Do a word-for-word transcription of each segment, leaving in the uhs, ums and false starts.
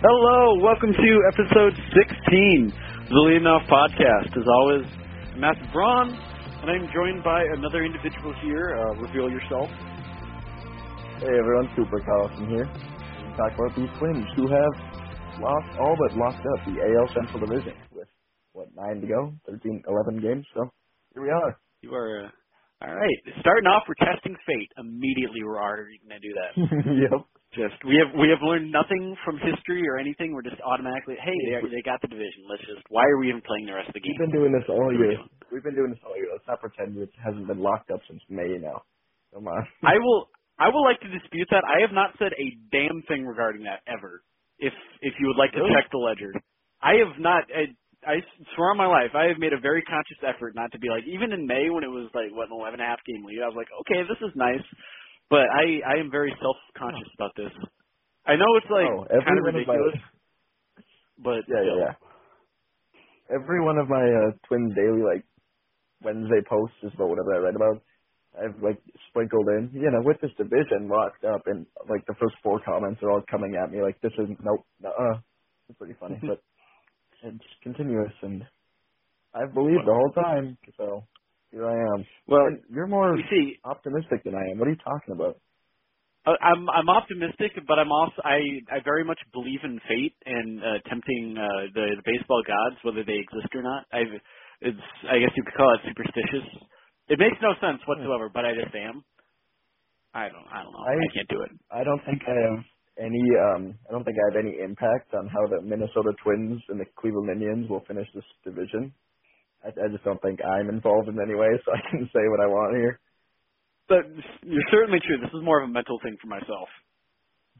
Hello, welcome to episode sixteen of the Leading Off Podcast. As always, I'm Matt Braun, and I'm joined by another individual here. Uh, reveal yourself. Hey everyone, Cooper Carlson here. We talk about the Twins, who have lost all but locked up the A L Central Division with, what, nine to go? thirteen, eleven games, so here we are. You are, uh, all right. Starting off, we're testing fate. Immediately we're already going to do that. Yep. Just we have we have learned nothing from history or anything. We're just automatically, hey, they are, they got the division. Let's just, why are we even playing the rest of the game? We've been doing this all year. We've been doing this all year. Let's not pretend it hasn't been locked up since May now. Come on. I will I will like to dispute that. I have not said a damn thing regarding that ever. If if you would like to really? Check the ledger, I have not. I, I swear on my life, I have made a very conscious effort not to be like, even in May when it was like what an eleven and a half game lead. I was like, okay, this is nice. But I, I am very self-conscious about this. I know it's, like, oh, kind of ridiculous, but yeah, yeah, yeah. Every one of my uh, Twins Daily, like, Wednesday posts, just about whatever I read about, I've, like, sprinkled in, you know, with this division locked up, and, like, the first four comments are all coming at me, like, this isn't, nope, nuh-uh. It's pretty funny, but it's continuous, and I've believed the whole time, so... Here I am. Well, and you're more you see, optimistic than I am. What are you talking about? I'm I'm optimistic, but I'm also I, I very much believe in fate and uh, tempting uh, the, the baseball gods, whether they exist or not. I've it's I guess you could call it superstitious. It makes no sense whatsoever, but I just am. I don't I don't know. I, I can't do it. I don't think I have any um I don't think I have any impact on how the Minnesota Twins and the Cleveland Indians will finish this division. I, I just don't think I'm involved in any way, so I can say what I want here. But you're certainly true. This is more of a mental thing for myself.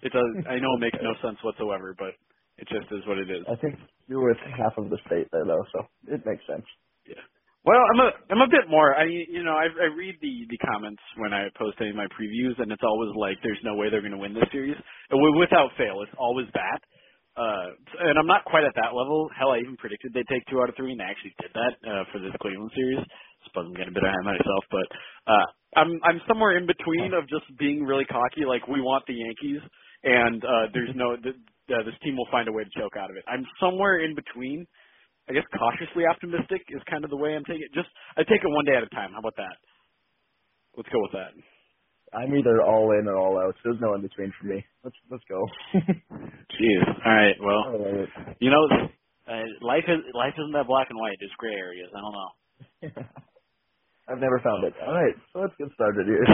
It does. I know it makes no sense whatsoever, but it just is what it is. I think you're with half of the state there, though, so it makes sense. Yeah. Well, I'm a I'm a bit more. I you know I, I read the, the comments when I post any of my previews, and it's always like, there's no way they're going to win this series. Without fail, it's always that. Uh, and I'm not quite at that level. Hell, I even predicted they'd take two out of three, and they actually did that uh, for this Cleveland series. I suppose I'm getting a bit ahead of myself, but uh, I'm I'm somewhere in between of just being really cocky, like we want the Yankees, and uh, there's no th- uh, this team will find a way to choke out of it. I'm somewhere in between. I guess cautiously optimistic is kind of the way I'm taking it. Just I take it one day at a time. How about that? Let's go with that. I'm either all in or all out. There's no in between for me. Let's let's go. Jeez. All right. Well, all right. You know, uh, life is life isn't that black and white. There's gray areas. I don't know. I've never found it. All right. So let's get started here.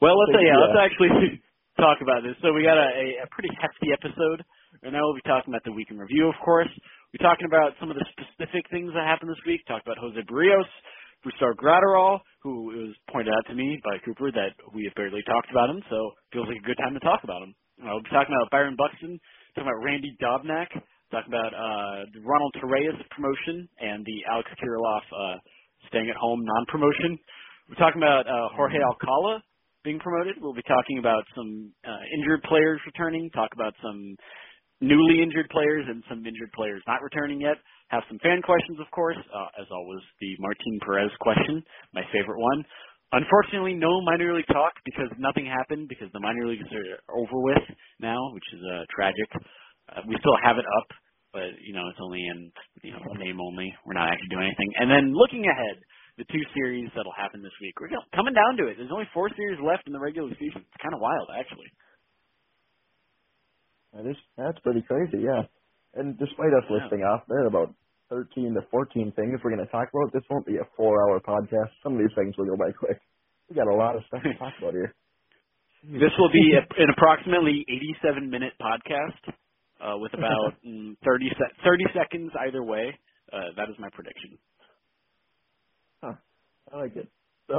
well, let's yeah, yeah. Let's actually talk about this. So we got a, a, a pretty hefty episode, and now we'll be talking about the week in review, of course. We're talking about some of the specific things that happened this week. Talked about José Berríos. Brusdar Graterol, who it was pointed out to me by Cooper that we have barely talked about him, so feels like a good time to talk about him. I'll be talking about Byron Buxton, talking about Randy Dobnak, talking about uh, the Ronald Torreyes promotion and the Alex Kirilloff uh, staying-at-home non-promotion. We're talking about uh, Jorge Alcalá being promoted. We'll be talking about some uh, injured players returning, talk about some newly injured players and some injured players not returning yet. Have some fan questions, of course. Uh, as always, the Martin Perez question, my favorite one. Unfortunately, no minor league talk because nothing happened because the minor leagues are over with now, which is uh, tragic. Uh, we still have it up, but, you know, it's only in you know, name only. We're not actually doing anything. And then looking ahead, the two series that will happen this week. We're coming down to it. There's only four series left in the regular season. It's kind of wild, actually. That is, that's pretty crazy, yeah. And despite us yeah. listing off there about thirteen to fourteen things we're going to talk about, this won't be a four-hour podcast. Some of these things will go by quick. We got a lot of stuff to talk about here. This will be a, an approximately eighty-seven minute podcast uh, with about thirty seconds either way. Uh, that is my prediction. Huh. I like it. So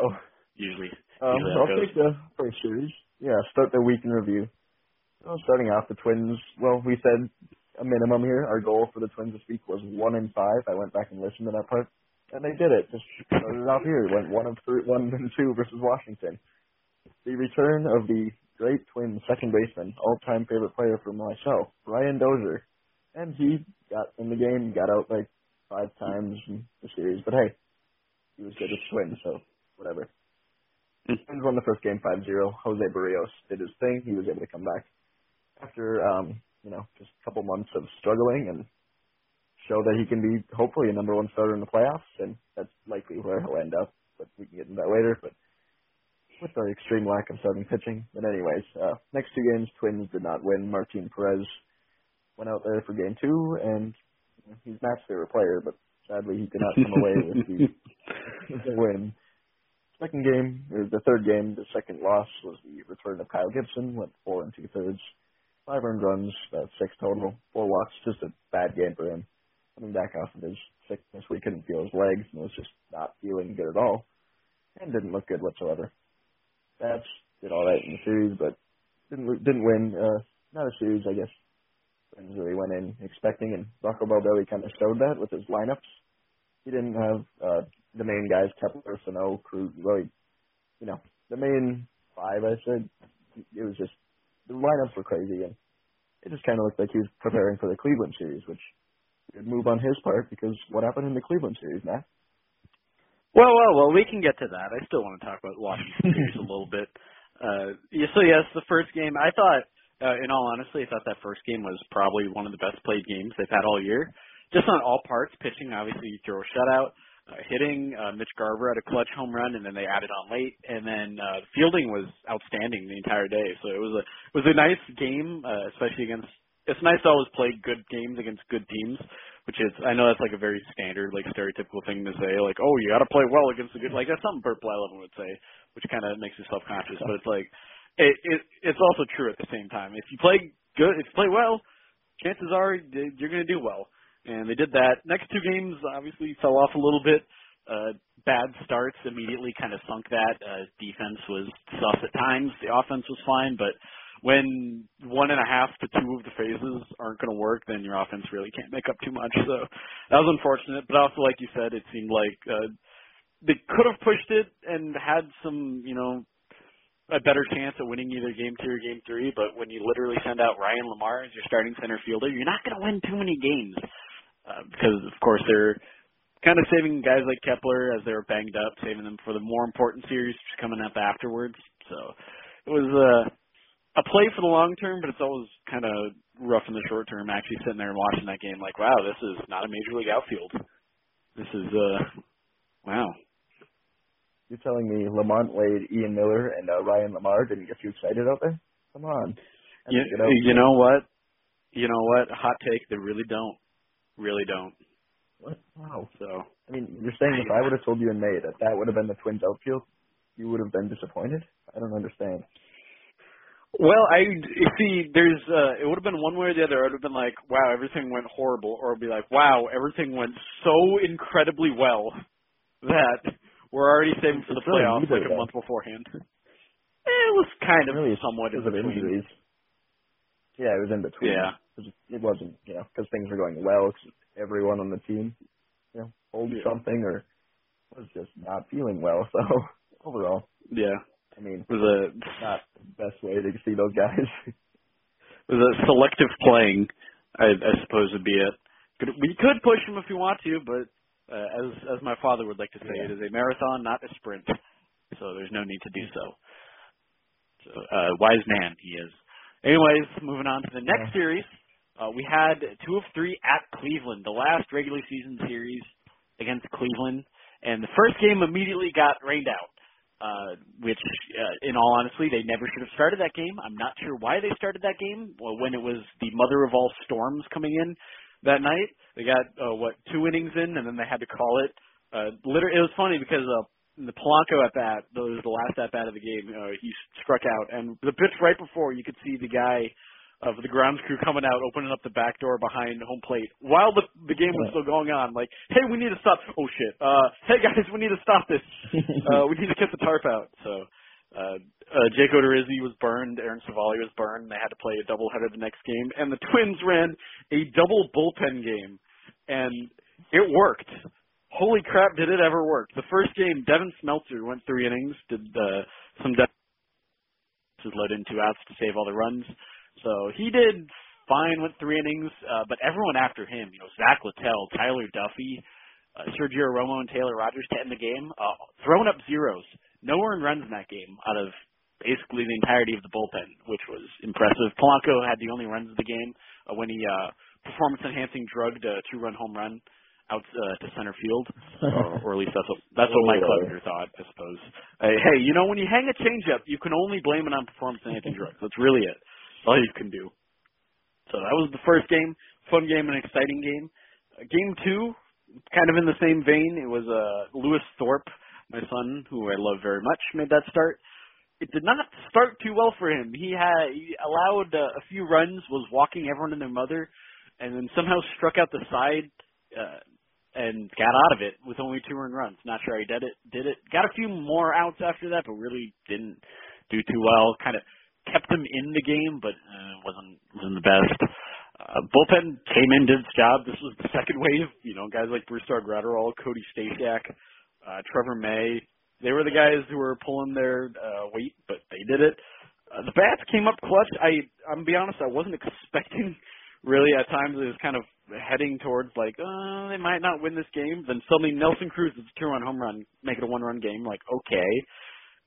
usually, um, usually so I'll take the first series. Yeah, start the week in review. Well, starting off, the Twins. Well, we said a minimum here. Our goal for the Twins this week was one and five. I went back and listened to that part, and they did it. Just started off here. Went one and three, one and two versus Washington. The return of the great Twins second baseman, all-time favorite player for myself, Brian Dozier, and he got in the game, got out like five times in the series. But hey, he was good as Twins, so whatever. Twins won the first game five zero. José Berríos did his thing. He was able to come back after um, you know just a couple months of struggling and show that he can be hopefully a number one starter in the playoffs, and that's likely where he'll end up. But we can get into that later. But with our extreme lack of starting pitching. But anyways, uh, next two games, Twins did not win. Martin Perez went out there for game two, and he's Matt's favorite player, but sadly he did not come away with the, the win. Second game, or the third game, the second loss was the return of Kyle Gibson, went four and two-thirds, five earned runs, about six total, four walks, just a bad game for him. Coming back off of his sickness, we couldn't feel his legs, and was just not feeling good at all, and didn't look good whatsoever. That's did all right in the series, but didn't didn't win. Uh, not a series, I guess. Twins really went in expecting, and Rocco Baldelli kind of showed that with his lineups. He didn't have uh, the main guys, Kepler, Sano, Cruz, really, you know, the main five, I said. It was just, the lineups were crazy, and it just kind of looked like he was preparing for the Cleveland series, which would move on his part, because what happened in the Cleveland series, Matt? Well, well, well, we can get to that. I still want to talk about Washington series a little bit. Uh, so, yes, the first game, I thought, uh, in all honesty, I thought that first game was probably one of the best played games they've had all year. Just on all parts, pitching, obviously, you throw a shutout, uh, hitting, uh, Mitch Garver had a clutch home run, and then they added on late. And then uh, fielding was outstanding the entire day. So it was a it was a nice game, uh, especially against – it's nice to always play good games against good teams. Which is, I know that's like a very standard, like stereotypical thing to say, like, oh, you got to play well against the good. Like that's something Burt Blyleven would say, which kind of makes you self-conscious. But it's like, it, it it's also true at the same time. If you play good, if you play well, chances are you're going to do well. And they did that. Next two games obviously fell off a little bit. Uh, bad starts immediately kind of sunk that. Uh, defense was sus at times. The offense was fine, but when one and a half to two of the phases aren't going to work, then your offense really can't make up too much. So that was unfortunate. But also, like you said, it seemed like uh, they could have pushed it and had some, you know, a better chance at winning either game two or game three. But when you literally send out Ryan Lamar as your starting center fielder, you're not going to win too many games uh, because, of course, they're kind of saving guys like Kepler as they were banged up, saving them for the more important series coming up afterwards. So it was uh, – a play for the long term, but it's always kind of rough in the short term. Actually sitting there and watching that game, like, wow, this is not a major league outfield. This is, uh, wow. You're telling me Lamont Wade, Ian Miller, and uh, Ryan Lamar didn't get you excited out there? Come on. You, you know what? You know what? Hot take. They really don't. Really don't. What? Wow. So I mean, you're saying if I would have told you in May that that would have been the Twins outfield, you would have been disappointed? I don't understand. Well, I see. There's uh, it would have been one way or the other. I would have been like, "Wow, everything went horrible," or I'd be like, "Wow, everything went so incredibly well that we're already saving for the it's playoffs really like a month beforehand." It was kind of really somewhat in between. Injuries. Yeah, it was in between. Yeah, it wasn't, you know, because things were going well. Cause everyone on the team, you know, pulled yeah. something or was just not feeling well. So overall, yeah. I mean, it was a, not the best way to see those guys. It was a selective playing, I, I suppose, would be it. Could, we could push them if we want to, but uh, as as my father would like to say, yeah. it is a marathon, not a sprint. So there's no need to do so. So uh, wise man he is. Anyways, moving on to the next yeah. series. Uh, we had two of three at Cleveland, the last regular season series against Cleveland. And the first game immediately got rained out. Uh, which, uh, in all honesty, they never should have started that game. I'm not sure why they started that game. Well, when it was the mother of all storms coming in that night, they got, uh, what, two innings in, and then they had to call it. Uh, literally, it was funny because uh, the Polanco at bat, those the last at bat of the game, uh, he struck out, and the pitch right before, you could see the guy of the grounds crew coming out, opening up the back door behind home plate while the the game was still going on. Like, hey, we need to stop. Oh shit! Uh, hey guys, we need to stop this. Uh, we need to get the tarp out. So, uh, uh, Jake Odorizzi was burned. Aaron Savali was burned. And they had to play a doubleheader the next game, and the Twins ran a double bullpen game, and it worked. Holy crap! Did it ever work? The first game, Devin Smeltzer went three innings, did uh, some defense, led in two outs to save all the runs. So he did fine, went three innings, uh, but everyone after him, you know, Zack Littell, Tyler Duffy, uh, Sergio Romo, and Taylor Rogers to end the game, uh, throwing up zeros. No earned runs in that game out of basically the entirety of the bullpen, which was impressive. Polanco had the only runs of the game uh, when he uh, performance-enhancing drugged a two-run home run out uh, to center field, or, or at least that's what, that's what Mike Clevenger thought, I suppose. Uh, hey, you know, when you hang a changeup, you can only blame it on performance-enhancing drugs. That's really it. All you can do. So that was the first game. Fun game, an exciting game. Uh, game two, kind of in the same vein, it was uh, Lewis Thorpe, my son, who I love very much, made that start. It did not start too well for him. He had he allowed uh, a few runs, was walking everyone and their mother, and then somehow struck out the side uh, and got out of it with only two earned runs. Not sure how he did it. Did it. Got a few more outs after that, but really didn't do too well. Kind of kept him in the game, but uh, wasn't wasn't the best. Uh, bullpen came in, did its job. This was the second wave. You know, guys like Brusdar Graterol, Cody Stashak, uh, Trevor May. They were the guys who were pulling their uh, weight, but they did it. Uh, the bats came up clutch. I, I'm going to be honest, I wasn't expecting really at times. It was kind of heading towards like, uh, they might not win this game. Then suddenly Nelson Cruz is a two-run home run, make it a one-run game. Like, okay.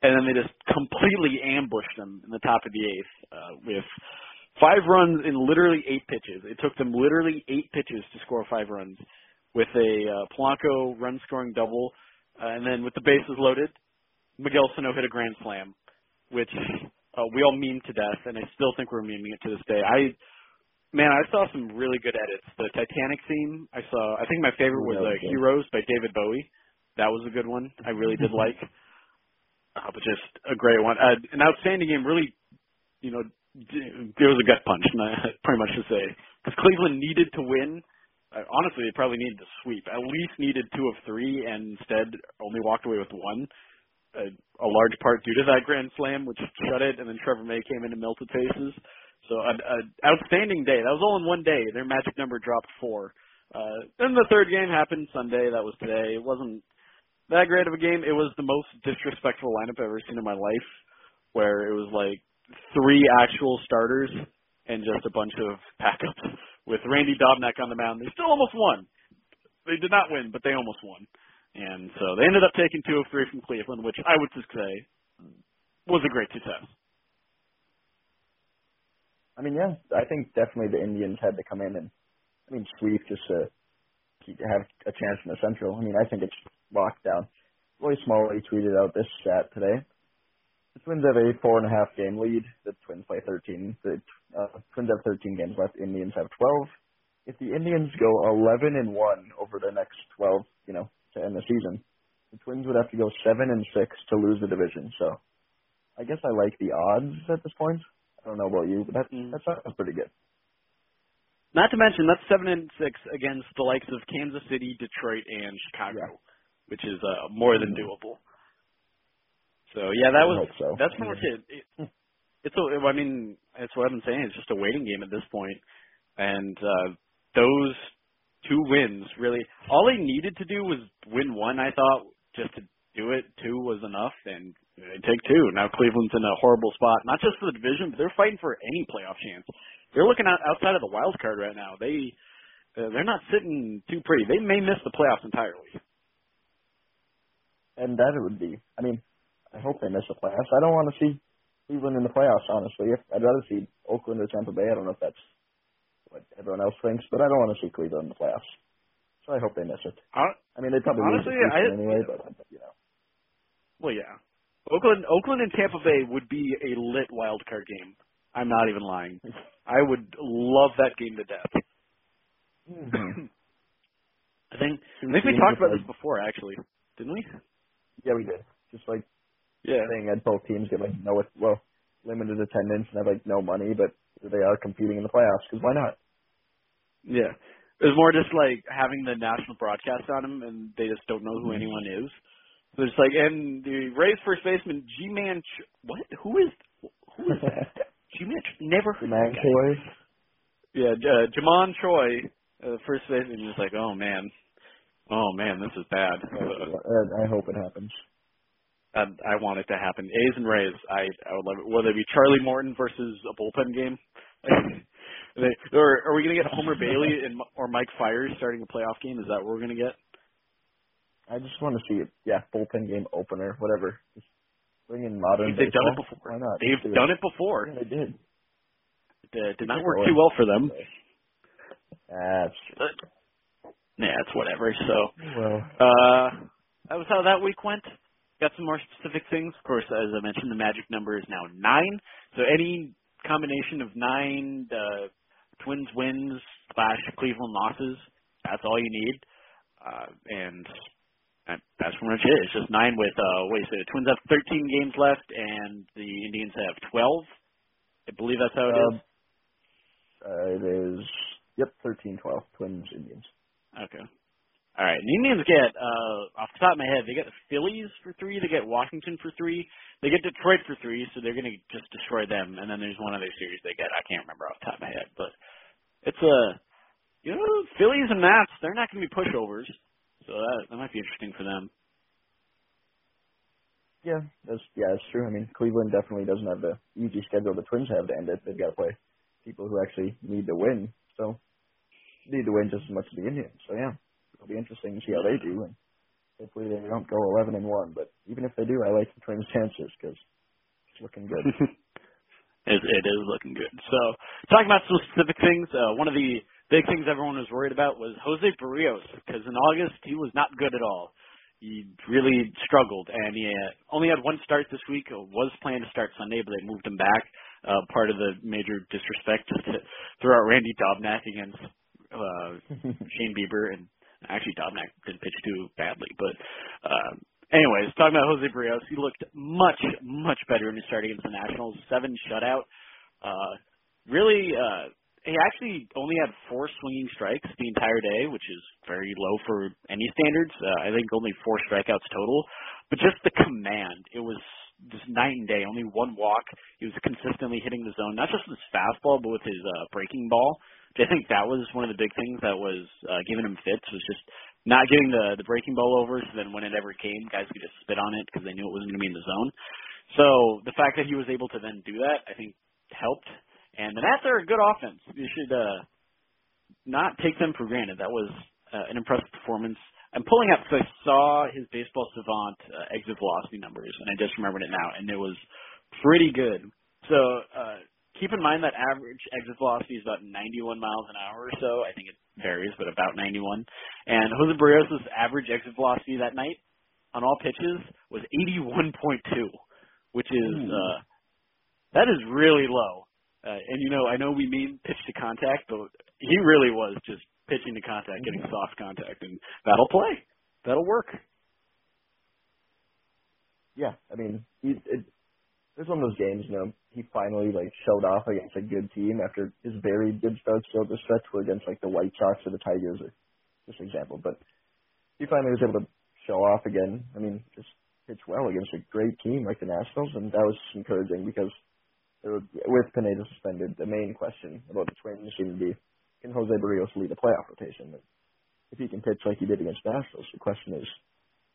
And then they just completely ambushed them in the top of the eighth uh, with five runs in literally eight pitches. It took them literally eight pitches to score five runs with a uh, Polanco run-scoring double. Uh, and then with the bases loaded, Miguel Sano hit a grand slam, which uh, we all meme to death, and I still think we're memeing it to this day. I Man, I saw some really good edits. The Titanic theme I saw, I think my favorite was uh, Heroes by David Bowie. That was a good one I really did like. Uh, but just a great one. Uh, an outstanding game, really, you know, it was a gut punch, pretty much to say. Because Cleveland needed to win. Uh, honestly, they probably needed to sweep. At least needed two of three and instead only walked away with one. Uh, a large part due to that grand slam, which shut it, and then Trevor May came in and melted faces. So an outstanding day. That was all in one day. Their magic number dropped four. Uh, then the third game happened Sunday. That was today. It wasn't that great of a game. It was the most disrespectful lineup I've ever seen in my life, where it was like three actual starters and just a bunch of backups with Randy Dobnak on the mound. They still almost won. They did not win, but they almost won. And so they ended up taking two of three from Cleveland, which I would just say was a great success. I mean, yeah, I think definitely the Indians had to come in and, I mean, sweep just to have a chance in the Central. I mean, I think it's locked down. Roy Smalley tweeted out this stat today. The Twins have a four and a half game lead. The Twins play thirteen. The uh, Twins have thirteen games left. The Indians have twelve. If the Indians go eleven and one over their next twelve, you know, to end the season, the Twins would have to go seven and six to lose the division. So, I guess I like the odds at this point. I don't know about you, but that mm. that sounds pretty good. Not to mention that's seven and six against the likes of Kansas City, Detroit, and Chicago. Yeah. Which is uh, more than doable. So yeah, that was so. that's pretty much it. it it's a, I mean, that's what I've been saying. It's just a waiting game at this point, and uh, those two wins really all they needed to do was win one. I thought just to do it, two was enough, and they take two. Now Cleveland's in a horrible spot, not just for the division, but they're fighting for any playoff chance. They're looking out, outside of the wild card right now. They uh, they're not sitting too pretty. They may miss the playoffs entirely. And that it would be. I mean, I hope they miss the playoffs. I don't want to see Cleveland in the playoffs, honestly. I'd rather see Oakland or Tampa Bay. I don't know if that's what everyone else thinks, but I don't want to see Cleveland in the playoffs. So I hope they miss it. Uh, I mean, they probably honestly, lose it anyway, but, you know. Well, yeah. Oakland Oakland and Tampa Bay would be a lit wild card game. I'm not even lying. I would love that game to death. Mm-hmm. I think, I think we talked about this before, actually. Didn't we? Yeah, we did. Just like yeah. saying that both teams get like no well limited attendance and have like no money, but they are competing in the playoffs because why not? Yeah, it was more just like having the national broadcast on them, and they just don't know who anyone is. So it's like, and the Rays first baseman G-Man, Ch- what? Who is who is that? G-Man, Ch- never heard G-Man Choi. Yeah, uh, Jamon Choi, uh, first baseman, was like, oh man, oh man, this is bad. Uh, I hope it happens. I, I want it to happen. A's and Rays, I, I would love it. Whether it be Charlie Morton versus a bullpen game, are, they, or are we going to get Homer Bailey and or Mike Fiers starting a playoff game? Is that what we're going to get? I just want to see it. Yeah, bullpen game opener, whatever. Just bring in modern. They've baseball. Done it before. Why not? They've do done it. it before. Yeah, they did. It uh, did not work too well for them. That's true. Nah, it's whatever. So, well, uh, that was how that week went. Got some more specific things. Of course, as I mentioned, the magic number is now nine. So any combination of nine uh, Twins wins slash Cleveland losses, that's all you need. Uh, and that's pretty much it. It's just nine with, uh, wait, so the Twins have thirteen games left and the Indians have twelve. I believe that's how it um, is. Uh, it is, yep, thirteen twelve, Twins, Indians. Okay. All right, the Indians get, uh, off the top of my head, they get the Phillies for three, they get Washington for three, they get Detroit for three, so they're going to just destroy them. And then there's one other series they get. I can't remember off the top of my head. But it's a, you know, Phillies and Nats, they're not going to be pushovers. So that, that might be interesting for them. Yeah, that's yeah, that's true. I mean, Cleveland definitely doesn't have the easy schedule the Twins have to end it. They've got to play people who actually need to win. So need to win just as much as the Indians. So, yeah. It'll be interesting to see how they do, and hopefully they don't go eleven and one. But even if they do, I like the Twins' chances because it's looking good. it, it is looking good. So, talking about some specific things, uh, one of the big things everyone was worried about was José Berríos, because in August he was not good at all. He really struggled, and he had, only had one start this week. Was planned to start Sunday, but they moved him back. Uh, part of the major disrespect to throw out Randy Dobnak against uh, Shane Bieber and. Actually, Dobnak didn't pitch too badly. But uh, anyways, talking about José Berríos, he looked much, much better when he started against the Nationals. Seven shutout. Uh, really, uh, he actually only had four swinging strikes the entire day, which is very low for any standards. Uh, I think only four strikeouts total. But just the command, it was just night and day, only one walk. He was consistently hitting the zone, not just with his fastball, but with his uh, breaking ball. I think that was one of the big things that was uh, giving him fits, was just not getting the, the breaking ball over, so then when it ever came, guys could just spit on it because they knew it wasn't going to be in the zone. So the fact that he was able to then do that, I think, helped. And the Nats are a good offense. You should uh, not take them for granted. That was uh, an impressive performance. I'm pulling up because I saw his Baseball Savant uh, exit velocity numbers, and I just remembered it now, and it was pretty good. So uh, – keep in mind that average exit velocity is about ninety-one miles an hour or so. I think it varies, but about ninety-one. And José Berríos' average exit velocity that night on all pitches was eighty-one point two, which is uh, that is really low. Uh, and, you know, I know we mean pitch to contact, but he really was just pitching to contact, getting soft contact, and that'll play. That'll work. Yeah, I mean, it, it, it's one of those games, you know, he finally, like, showed off against a good team after his very good starts throughout the stretch were against, like, the White Sox or the Tigers, or just an example. But he finally was able to show off again. I mean, just pitch well against a great team like the Nationals, and that was encouraging because there were, with Pineda suspended, the main question about the Twins seemed to be, can José Berríos lead a playoff rotation? And if he can pitch like he did against the Nationals, the question is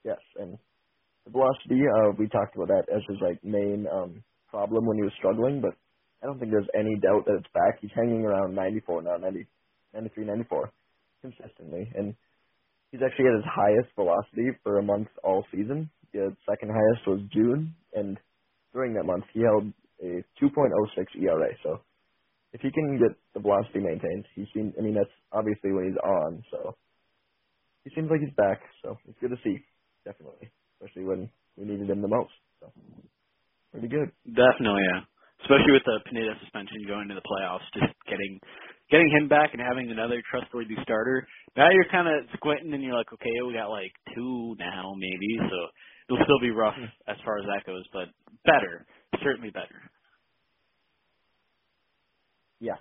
yes. And the velocity, uh, we talked about that as his, like, main um, – problem when he was struggling, but I don't think there's any doubt that it's back. He's hanging around ninety-four now, ninety, ninety-three, ninety-four consistently, and he's actually at his highest velocity for a month all season. The second highest was June, and during that month he held a two point oh six E R A. So if he can get the velocity maintained, he seems. I mean, that's obviously when he's on. So he seems like he's back. So it's good to see, definitely, especially when we needed him the most. So. Pretty good. Definitely, yeah. Especially with the Pineda suspension going to the playoffs, just getting getting him back and having another trustworthy starter. Now you're kind of squinting and you're like, okay, we got like two now maybe, so it'll still be rough as far as that goes, but better, certainly better. Yeah.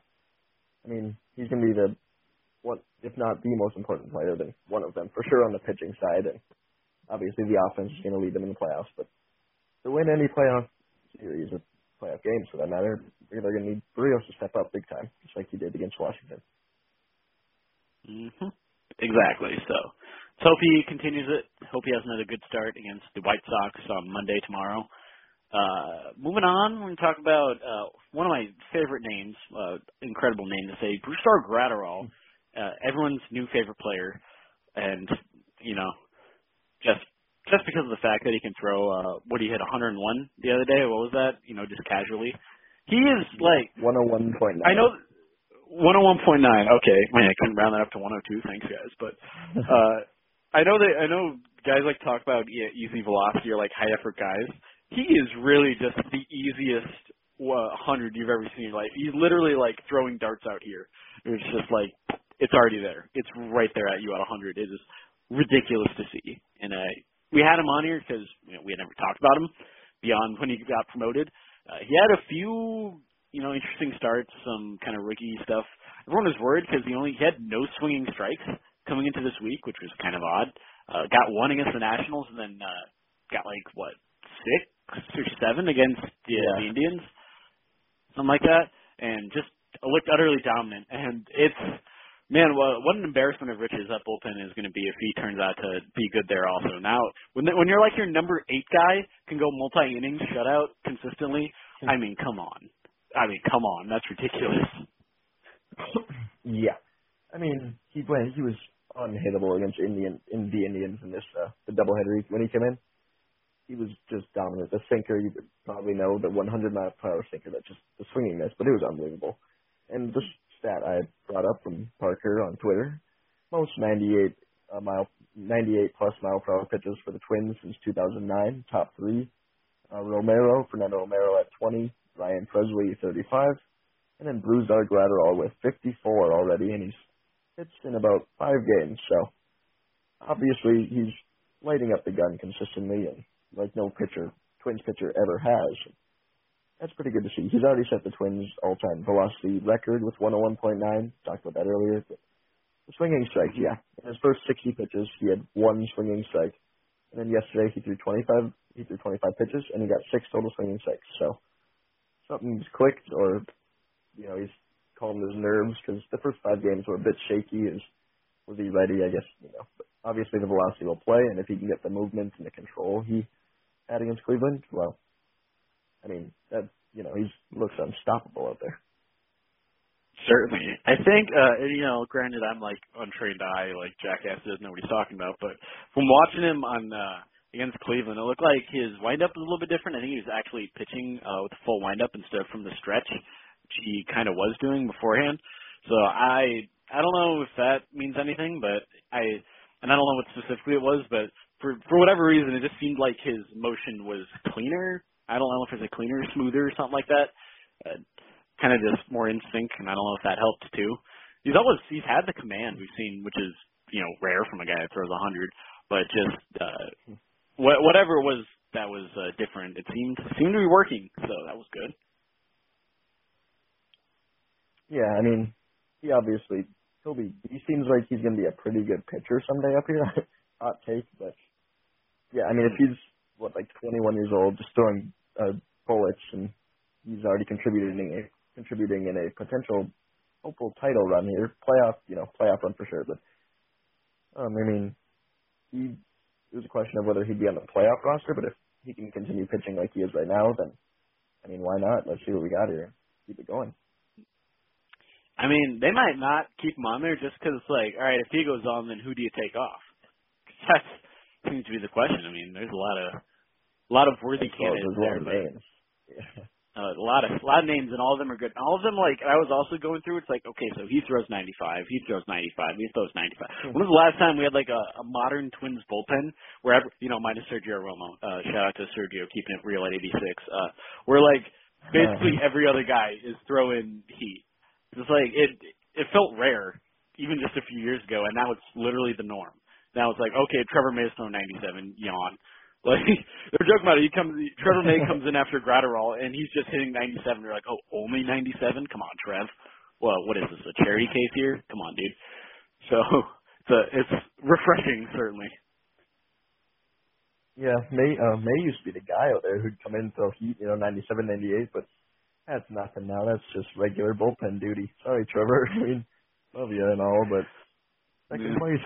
I mean, he's going to be the one, if not the most important player, then one of them, for sure, on the pitching side. And obviously the offense is going to lead them in the playoffs, but to win any playoff series or playoff games, for that matter, they're going to need Berríos to step up big time, just like he did against Washington. Mm-hmm. Exactly. So let's hope he continues it. Hope he has another good start against the White Sox on Monday tomorrow. Uh, moving on, we're going to talk about uh, one of my favorite names, uh, incredible name to say, Brusdar Graterol, uh, everyone's new favorite player. And, you know, just just because of the fact that he can throw, uh, what, he hit one oh one the other day? What was that? You know, just casually. He is like – one oh one point nine. I know – one oh one point nine. Okay, man, I couldn't round that up to one oh two. Thanks, guys. But uh, I know that I know guys like to talk about easy velocity or like high effort guys. He is really just the easiest hundred you've ever seen in your life. He's literally like throwing darts out here. It's just like it's already there. It's right there at you at one hundred. It is ridiculous to see. And uh, we had him on here because you know, we had never talked about him beyond when he got promoted. Uh, he had a few. You know, interesting starts, some kind of rookie stuff. Everyone was worried because he only he had no swinging strikes coming into this week, which was kind of odd. Uh, got one against the Nationals and then uh, got, like, what, six or seven against the, yeah. the Indians, something like that, and just looked utterly dominant. And it's, man, well, what an embarrassment of riches that bullpen is going to be if he turns out to be good there also. Now, when, when you're like your number eight guy can go multi-innings, shutout consistently, I mean, come on. I mean, come on, that's ridiculous. Yeah, I mean, he went, he was unhittable against Indian in the Indians in this uh, the doubleheader when he came in. He was just dominant. The sinker, you would probably know, the one hundred mile per hour sinker that just the swinging miss, but it was unbelievable. And the stat I brought up from Parker on Twitter: most ninety-eight mile, ninety-eight plus mile per hour pitches for the Twins since two thousand nine, top three. Uh, Romero, Fernando Romero at twenty. Ryan Presley, thirty-five, and then Brusdar Graterol with fifty-four already, and he's pitched in about five games. So, obviously, he's lighting up the gun consistently, and like no pitcher, Twins pitcher ever has. That's pretty good to see. He's already set the Twins' all-time velocity record with one oh one point nine. Talked about that earlier. But the swinging strike, yeah. In his first sixty pitches, he had one swinging strike, and then yesterday he threw twenty-five. He threw twenty-five pitches, and he got six total swinging strikes. So. Something's clicked, or, you know, he's calmed his nerves because the first five games were a bit shaky. Is was he ready? I guess, you know. But obviously, the velocity will play, and if he can get the movement and the control he had against Cleveland, well, I mean, that you know, he looks unstoppable out there. Certainly. I think, uh, you know, granted, I'm like untrained eye, like Jackass doesn't know what he's talking about, but from watching him on uh, – against Cleveland, it looked like his windup was a little bit different. I think he was actually pitching uh, with a full windup instead of from the stretch, which he kind of was doing beforehand. So I I don't know if that means anything, but I and I don't know what specifically it was, but for for whatever reason, it just seemed like his motion was cleaner. I don't know if it's a cleaner, smoother, or something like that. Uh, kind of just more in sync, and I don't know if that helped too. He's always he's had the command we've seen, which is you know rare from a guy that throws one hundred, but just. Uh, Whatever it was that was uh, different, it seemed seemed to be working, so that was good. Yeah, I mean, he obviously he'll be. He seems like he's going to be a pretty good pitcher someday up here. Hot take, but yeah, I mean, if he's what like twenty-one years old, just throwing uh, bullets, and he's already contributing a, contributing in a potential hopeful title run here, playoff, you know, playoff run for sure. But um, I mean, he. It was a question of whether he'd be on the playoff roster, but if he can continue pitching like he is right now, then, I mean, why not? Let's see what we got here. Keep it going. I mean, they might not keep him on there just because it's like, all right, if he goes on, then who do you take off? That seems to be the question. I mean, there's a lot of a lot of worthy candidates there. But, yeah. uh, a lot of a lot of names, and all of them are good. All of them, like, I was also going through, it's like, okay, so he throws ninety-five, he throws ninety-five, he throws ninety-five. Mm-hmm. When was the last time we had, like, a, a modern Twins bullpen where, every, you know, minus Sergio Romo, uh, shout out to Sergio, keeping it real at eighty-six, uh, where, like, basically uh-huh. every other guy is throwing heat. It's like, it it felt rare even just a few years ago, and now it's literally the norm. Now it's like, okay, Trevor May is throwing ninety-seven, yawn. Like, they're joking about it. He comes, Trevor May comes in after Graterol, and he's just hitting ninety-seven. They're like, oh, only ninety-seven? Come on, Trev. Well, what is this, a charity case here? Come on, dude. So it's, a, it's refreshing, certainly. Yeah, May uh, May used to be the guy out there who'd come in and throw heat, you know, ninety-seven, ninety-eight, but that's nothing now. That's just regular bullpen duty. Sorry, Trevor. I mean, love you and all, but second place.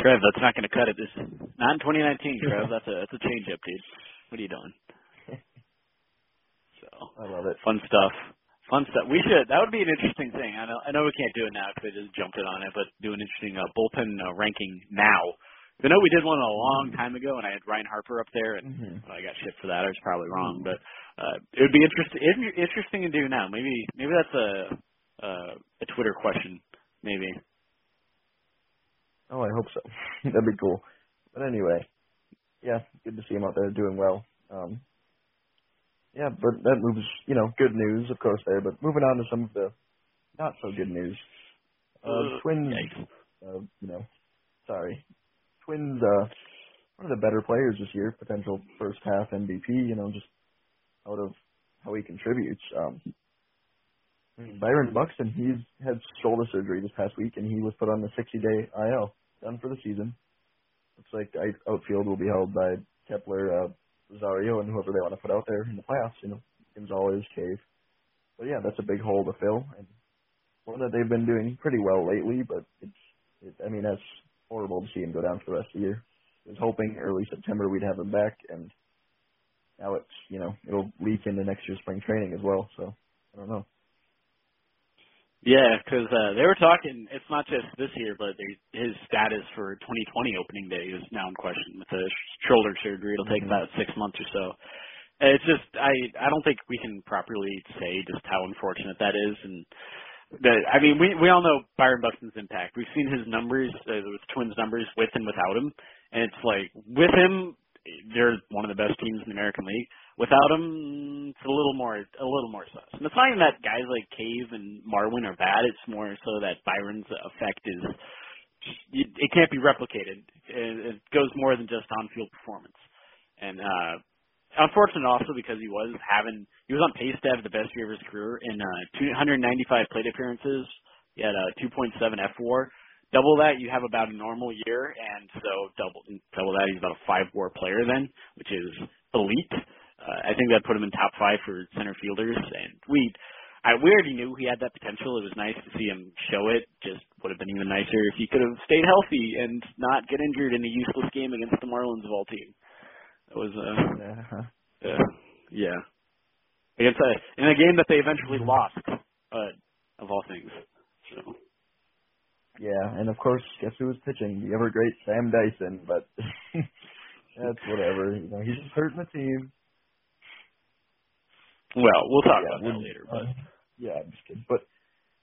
Trev, that's not going to cut it. This not in twenty nineteen, Trev. That's a that's a change-up, dude. What are you doing? So I love it. Fun stuff. Fun stuff. We should. That would be an interesting thing. I know. I know we can't do it now because they just jumped it on it, but do an interesting uh, bullpen uh, ranking now. I know we did one a long time ago, and I had Ryan Harper up there, and mm-hmm. well, I got shit for that. I was probably wrong, but uh, it would be interesting. Interesting to do now. Maybe maybe that's a uh, a Twitter question. Maybe. Oh, I hope so. That'd be cool. But anyway, yeah, good to see him out there doing well. Um, yeah, but that moves, you know, good news, of course, there. But moving on to some of the not-so-good news. Uh, twins, uh, you know, sorry. Twins, uh, one of the better players this year, potential first-half M V P, you know, just out of how he contributes. Um, Byron Buxton, he's had shoulder surgery this past week, and he was put on the sixty-day I L. Done for the season. Looks like the outfield will be held by Kepler, uh, Rosario, and whoever they want to put out there in the playoffs, you know, Gonzalez, Cave. But, yeah, that's a big hole to fill. And one that they've been doing pretty well lately, but, it's, it, I mean, that's horrible to see him go down for the rest of the year. I was hoping early September we'd have him back, and now it's, you know, it'll leak into next year's spring training as well. So, I don't know. Yeah, because uh, they were talking, it's not just this year, but they, his status for twenty twenty opening day is now in question with the shoulder surgery. It'll take mm-hmm. about six months or so. And it's just, I, I don't think we can properly say just how unfortunate that is. And that, I mean, we, we all know Byron Buxton's impact. We've seen his numbers, uh, with Twins numbers, with and without him. And it's like, with him, they're one of the best teams in the American League. Without him, it's a little more, a little more sus. And it's not even that guys like Cave and Marwin are bad. It's more so that Byron's effect is, it can't be replicated. It goes more than just on-field performance. And uh, unfortunate also because he was having, he was on pace to have the best year of his career in uh, two hundred ninety-five plate appearances. He had a two point seven F W A R. Double that, you have about a normal year, and so double double that, he's about a five WAR player then, which is elite. Uh, I think that put him in top five for center fielders, and we, I we already knew he had that potential. It was nice to see him show it. Just would have been even nicer if he could have stayed healthy and not get injured in a useless game against the Marlins of all teams. That was uh, uh-huh. uh yeah, against uh, in a game that they eventually lost, uh, of all things. So. Yeah, and of course, guess who was pitching? The ever-great Sam Dyson, but that's whatever. You know, he's just hurting the team. Well, we'll talk yeah, about that later. But uh, yeah, I'm just kidding. But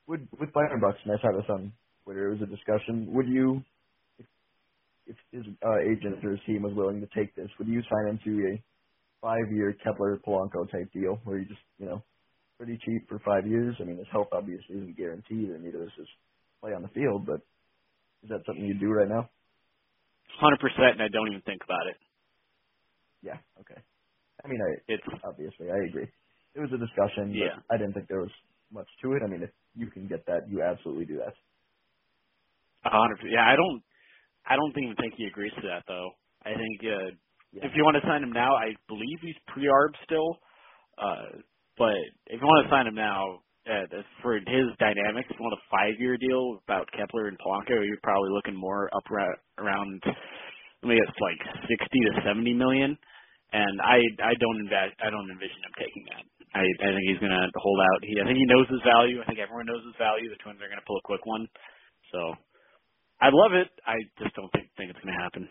would, with Byron Buxton, I saw this on Twitter. It was a discussion. Would you, if, if his uh, agent or his team was willing to take this, would you sign him to a five-year Kepler Polanco type deal where you just, you know, pretty cheap for five years? I mean, his health obviously isn't guaranteed, and neither is his play on the field, but is that something you do right now? one hundred percent, and I don't even think about it. Yeah, okay. I mean, I it's, obviously, I agree. It was a discussion, but yeah. I didn't think there was much to it. I mean, if you can get that, you absolutely do that. one hundred percent. Yeah, I don't I don't even think he agrees to that, though. I think uh, yeah. if you want to sign him now, I believe he's pre-arb still, uh, but if you want to sign him now, Uh, for his dynamics, if you want a five-year deal about Kepler and Polanco, you're probably looking more up around, I mean, it's like sixty to seventy million. And I, I don't invest, I don't envision him taking that. I, I think he's going to hold out. He, I think he knows his value. I think everyone knows his value. The Twins are going to pull a quick one. So I love it. I just don't think think it's going to happen.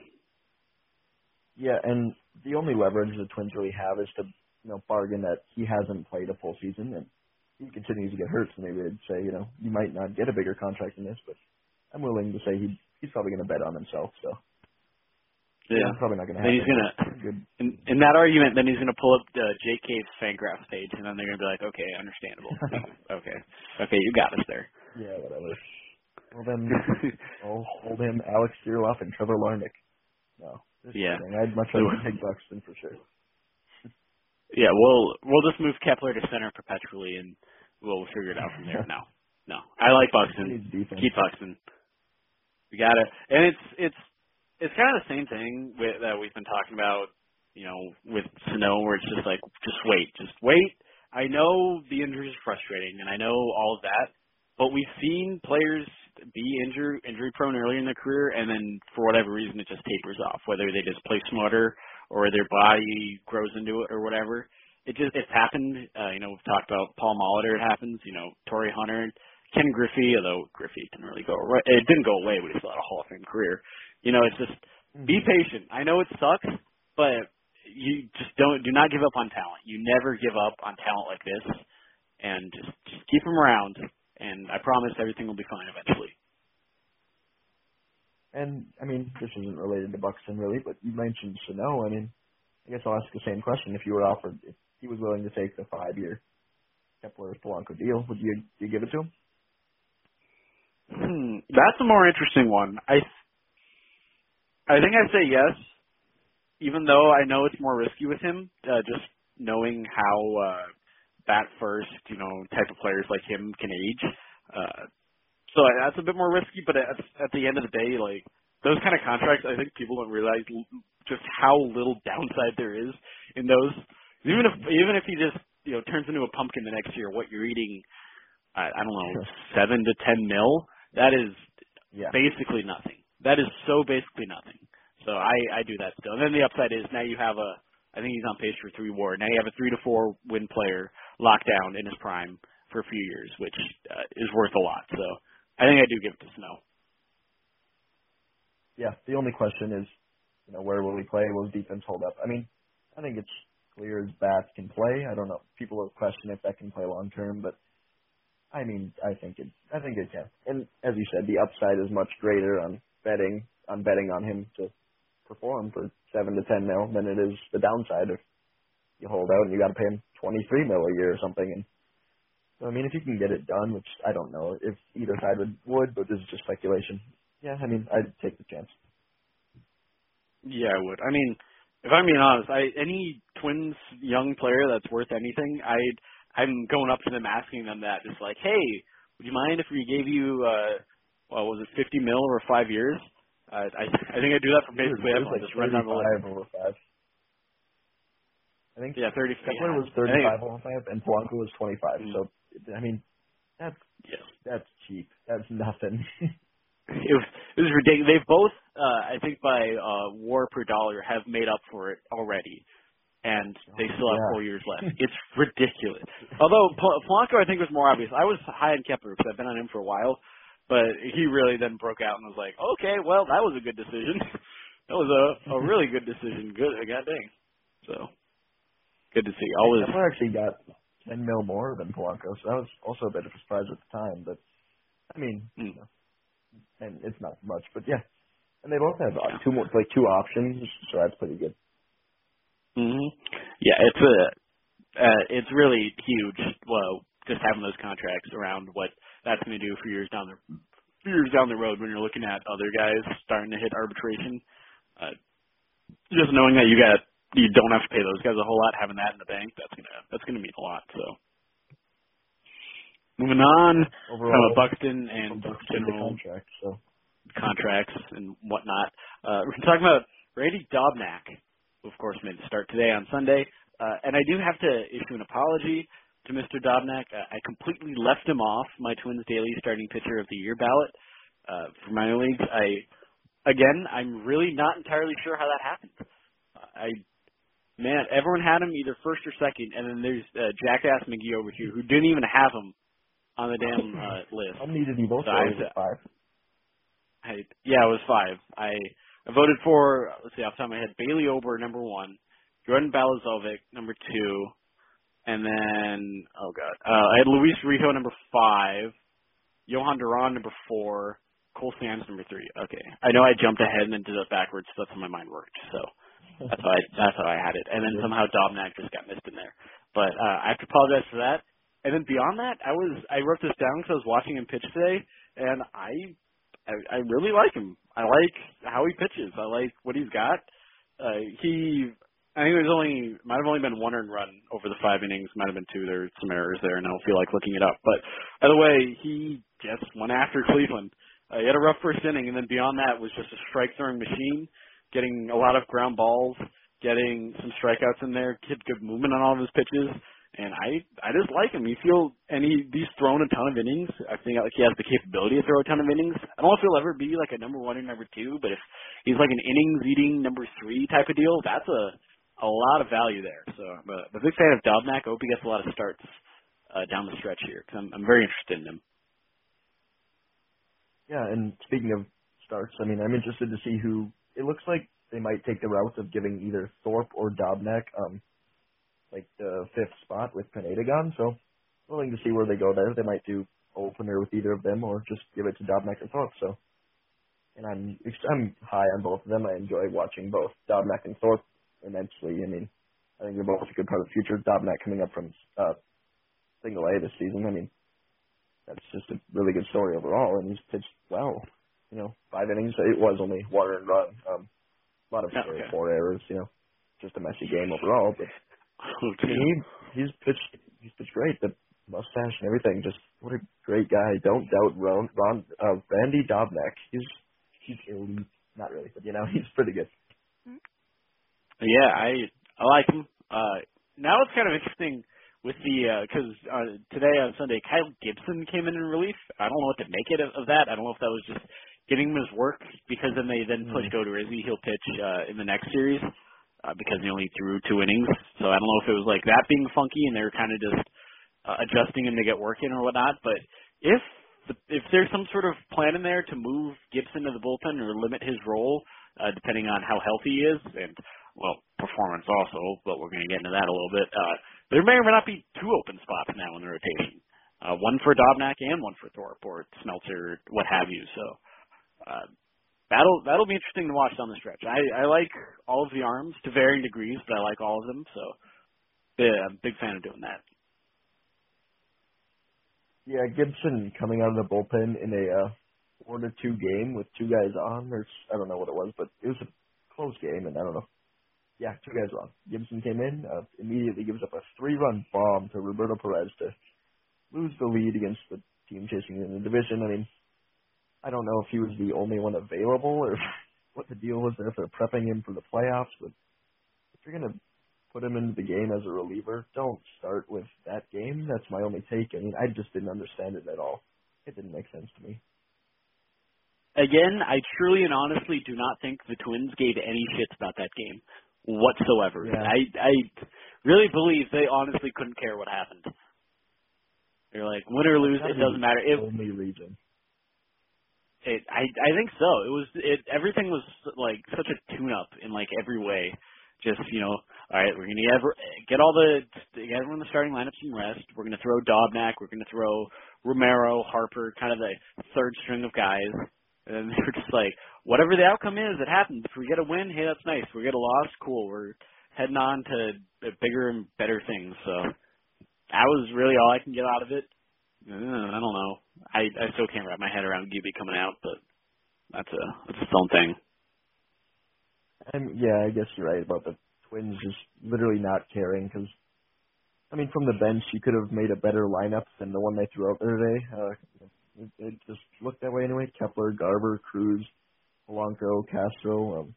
Yeah, and the only leverage the Twins really have is to, you know, bargain that he hasn't played a full season and he continues to get hurt, so maybe they'd say, you know, you might not get a bigger contract than this, but I'm willing to say he, he's probably going to bet on himself, so. Yeah. It's probably not going to happen. He's gonna, in, in that argument, then he's going to pull up uh, J K's Fangraphs page, and then they're going to be like, okay, understandable. okay. Okay, you got us there. Yeah, whatever. Well, then I'll hold him, Alex Kirilloff, and Trevor Larnick. No. Just yeah. Kidding. I'd much rather take Buxton for sure. Yeah, we'll we'll just move Kepler to center perpetually, and we'll, we'll figure it out from there. No, no, I like Buxton. Keep Buxton. We got it, and it's it's it's kind of the same thing with, that we've been talking about, you know, with Sano, where it's just like just wait, just wait. I know the injuries are frustrating, and I know all of that, but we've seen players be injury injury prone early in their career, and then for whatever reason, it just tapers off, whether they just play smarter or their body grows into it or whatever. It just, it's happened. Uh, you know, we've talked about Paul Molitor, it happens, you know, Torrey Hunter, Ken Griffey, although Griffey didn't really go away. It didn't go away, but he still had a Hall of Fame career. You know, it's just be patient. I know it sucks, but you just don't, do not give up on talent. You never give up on talent like this, and just, just keep them around, and I promise everything will be fine eventually. And, I mean, this isn't related to Buxton, really, but you mentioned Sano. I mean, I guess I'll ask the same question. If you were offered, if he was willing to take the five-year Kepler-Polanco deal, would you, you give it to him? Hmm, that's a more interesting one. I I think I'd say yes, even though I know it's more risky with him, uh, just knowing how uh, bat-first, you know, type of players like him can age. Uh So that's a bit more risky, but at, at the end of the day, like, those kind of contracts, I think people don't realize just how little downside there is in those. Even if even if he just, you know, turns into a pumpkin the next year, what you're eating, I, I don't know, sure. seven to ten mil, that is yeah. basically nothing. That is so basically nothing. So I, I do that still. And then the upside is now you have a, I think he's on pace for three WAR. Now you have a three to four win player locked down in his prime for a few years, which uh, is worth a lot. So I think I do give it to Snow. Yeah, the only question is, you know, where will he play? Will his defense hold up? I mean, I think it's clear his bats can play. I don't know. People will question if that can play long term, but I mean, I think it. I think it can. And as you said, the upside is much greater on betting on betting on him to perform for seven to ten mil than it is the downside if you hold out and you got to pay him twenty three mil a year or something. And I mean, if you can get it done, which I don't know if either side would, would but this is just speculation. Yeah, I mean, I'd take the chance. Yeah, I would. I mean, if I'm being honest, I, any Twins young player that's worth anything, I'd, I'm going up to them asking them that. It's like, hey, would you mind if we gave you, uh, well, was it fifty mil over five years? Uh, I I think I'd do that for basically everyone. Like just run down the line. Over five. I think yeah, thirty. Kepler yeah. was thirty-five over five, and Polanco was twenty-five. Mm-hmm. So, I mean, that's yeah. that's cheap. That's nothing. it was it was ridiculous. They both, uh, I think, by uh, WAR per dollar, have made up for it already, and they still have yeah. four years left. It's ridiculous. Although Pol- Polanco, I think, was more obvious. I was high on Kepler because I've been on him for a while, but he really then broke out and was like, "Okay, well, that was a good decision. that was a, a really good decision. Good, god dang." So. Good to see. Always. Kepler actually got ten mil more than Polanco, so that was also a bit of a surprise at the time. But I mean, mm. you know, and it's not much, but yeah. And they both have yeah. two more, like two options, so that's pretty good. Mm-hmm. Yeah, it's a, uh, it's really huge. Well, just having those contracts around what that's going to do for years down the years down the road when you're looking at other guys starting to hit arbitration. Uh, just knowing that you got. You don't have to pay those guys a whole lot. Having that in the bank, that's gonna that's gonna mean a lot. So, moving on, overall, Buxton and general contract, so. contracts and whatnot. Uh, we're talking about Randy Dobnak, who of course made the start today on Sunday. Uh, and I do have to issue an apology to Mister Dobnak. Uh, I completely left him off my Twins Daily Starting Pitcher of the Year ballot uh, for minor leagues. I again, I'm really not entirely sure how that happened. I. Man, everyone had him either first or second, and then there's uh, Jackass McGee over here who didn't even have him on the damn uh, list. How many did you vote for? Was it five? I, yeah, it was five. I, I voted for, let's see, off the top of my head, Bailey Ober, number one, Jordan Balazovic, number two, and then, oh, God, uh, I had Luis Rijo, number five, Johan Duran, number four, Cole Sands, number three. Okay. I know I jumped ahead and then did it backwards, so that's how my mind worked, so. That's how I, that's how I had it. And then somehow Dobnak just got missed in there. But uh, I have to apologize for that. And then beyond that, I was I wrote this down because I was watching him pitch today, and I, I I really like him. I like how he pitches. I like what he's got. uh, he, I think there's only, might have only been one earned run over the five innings, might have been two. There's some errors there, and I don't feel like looking it up. But either way, he just went after Cleveland. Uh, he had a rough first inning, and then beyond that was just a strike-throwing machine, getting a lot of ground balls, getting some strikeouts in there, had good movement on all of his pitches. And I, I just like him. You feel, and he, he's thrown a ton of innings. I think like he has the capability to throw a ton of innings. I don't know if he'll ever be like a number one or number two, but if he's like an innings-eating number three type of deal, that's a, a lot of value there. So I'm a, I'm a big fan of Dobnak. I hope he gets a lot of starts uh, down the stretch here because I'm, I'm very interested in him. Yeah, and speaking of starts, I mean, I'm interested to see who – it looks like they might take the route of giving either Thorpe or Dobnak um, – like the fifth spot with Pineda gone, so willing to see where they go there. They might do opener with either of them, or just give it to Dobnak and Thorpe. So, and I'm I'm high on both of them. I enjoy watching both Dobnak and Thorpe immensely. I mean, I think they're both a good part of the future. Dobnak coming up from uh, single A this season. I mean, that's just a really good story overall, and he's pitched well. You know, five innings. It was only one earned run. Um, a lot of story, okay. Four errors. You know, just a messy game overall, but. Okay. He, he's pitched. He's pitched great. The mustache and everything. Just what a great guy. Don't doubt Ron. Ron uh, Randy Dobnak. He's he's elite. Not really, but you know he's pretty good. Yeah, I I like him. Uh, now it's kind of interesting with the because uh, uh, today on Sunday Kyle Gibson came in in relief. I don't know what to make it of, of that. I don't know if that was just getting him his work because then they then pushed Odorizzi. He'll pitch uh, in the next series. Uh, because he only threw two innings. So I don't know if it was like that being funky and they were kind of just uh, adjusting him to get work in or whatnot. But if the, if there's some sort of plan in there to move Gibson to the bullpen or limit his role, uh, depending on how healthy he is and, well, performance also, but we're going to get into that a little bit, uh, there may or may not be two open spots now in the rotation, uh, one for Dobnak and one for Thorpe or Smeltzer, what have you. So uh That'll that'll be interesting to watch down the stretch. I, I like all of the arms to varying degrees, but I like all of them. So, yeah, I'm a big fan of doing that. Yeah, Gibson coming out of the bullpen in a uh, one to two game with two guys on, or I don't know what it was, but it was a close game, and I don't know. Yeah, two guys on. Gibson came in, uh, immediately gives up a three-run bomb to Roberto Perez to lose the lead against the team chasing in the division. I mean. I don't know if he was the only one available or what the deal was there if they're prepping him for the playoffs. But if you're going to put him into the game as a reliever, don't start with that game. That's my only take. I mean, I just didn't understand it at all. It didn't make sense to me. Again, I truly and honestly do not think the Twins gave any shits about that game whatsoever. Yeah. I, I really believe they honestly couldn't care what happened. They're like, win or lose, it doesn't matter. It, only reason. It, I, I think so. It was it, everything was like such a tune-up in like every way. Just you know, all right, we're gonna get all the get everyone in the starting lineup some rest. We're gonna throw Dobnak. We're gonna throw Romero, Harper, kind of the third string of guys. And then they were just like, whatever the outcome is, it happens. If we get a win, hey, that's nice. If we get a loss, cool. We're heading on to bigger and better things. So that was really all I can get out of it. I don't know. I, I still can't wrap my head around Gibby coming out, but that's a that's its own thing. Um, yeah, I guess you're right about the Twins just literally not caring because, I mean, from the bench you could have made a better lineup than the one they threw out there today. Uh, it, it just looked that way anyway. Kepler, Garber, Cruz, Polanco, Castro, um,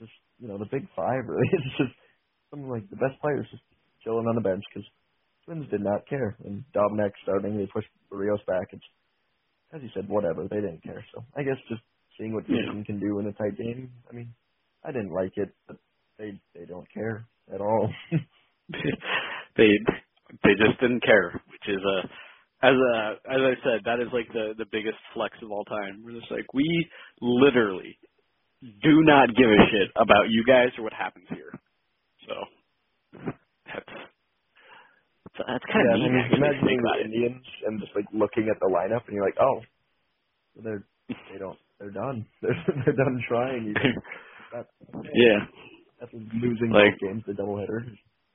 just you know the big five really. It's just something like the best players just chilling on the bench because. Twins did not care. And Dobnak starting, they pushed Berríos back. It's, as you said, whatever. They didn't care. So I guess just seeing what Gibson yeah. can do in a tight game. I mean, I didn't like it, but they they don't care at all. they they just didn't care, which is a as a as I said, that is like the the biggest flex of all time. We're just like we literally do not give a shit about you guys or what happens here. So that's. So that's kind yeah, of mean, I mean, imagine being the Indians and just like looking at the lineup and you're like, oh, they're they don't they're done they're they're done trying. That's, yeah, that's losing like, both games the doubleheader.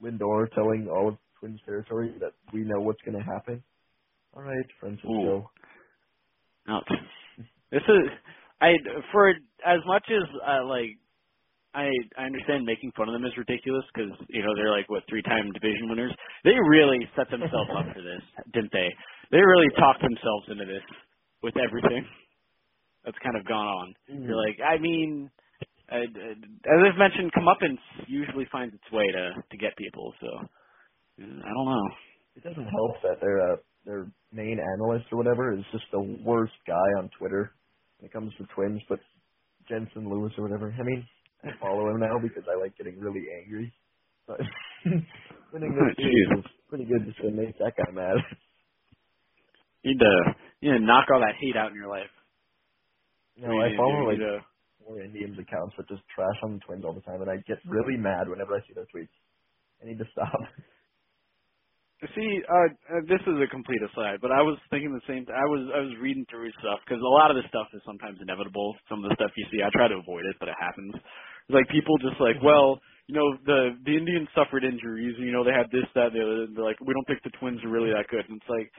Lindor telling all of Twins territory that we know what's going to happen. All right, Francisco. Ouch. This is I for as much as uh, like I, I understand making fun of them is ridiculous because, you know, they're like, what, three-time division winners. They really set themselves up for this, didn't they? They really talked themselves into this with everything that's kind of gone on. Mm-hmm. You're like, I mean, I, I, as I've mentioned, comeuppance usually finds its way to, to get people, so I don't know. It doesn't help that their, uh, their main analyst or whatever is just the worst guy on Twitter when it comes to Twins, but Jensen Lewis or whatever. I mean, I follow him now because I like getting really angry. But winning this series is pretty good just to make that guy mad. You need to, you need to knock all that hate out in your life. No, you I need, follow like to... more Indians accounts that just trash on the Twins all the time, and I get really mad whenever I see their tweets. I need to stop. See, uh, this is a complete aside, but I was thinking the same. Th- I was I was reading through stuff because a lot of this stuff is sometimes inevitable. Some of the stuff you see, I try to avoid it, but it happens. It's like people just like, well, you know, the the Indians suffered injuries. You know, they had this, that, the other. They're like, we don't think the Twins are really that good. And it's like,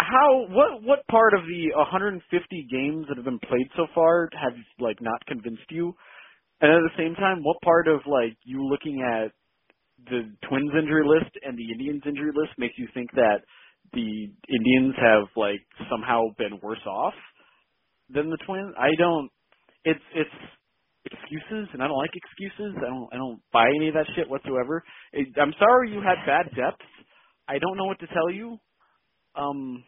how what what part of the one hundred fifty games that have been played so far have like not convinced you? And at the same time, what part of like you looking at the Twins injury list and the Indians injury list makes you think that the Indians have like somehow been worse off than the Twins? I don't. It's it's excuses, and I don't like excuses. I don't I don't buy any of that shit whatsoever. It, I'm sorry you had bad depth. I don't know what to tell you. Um,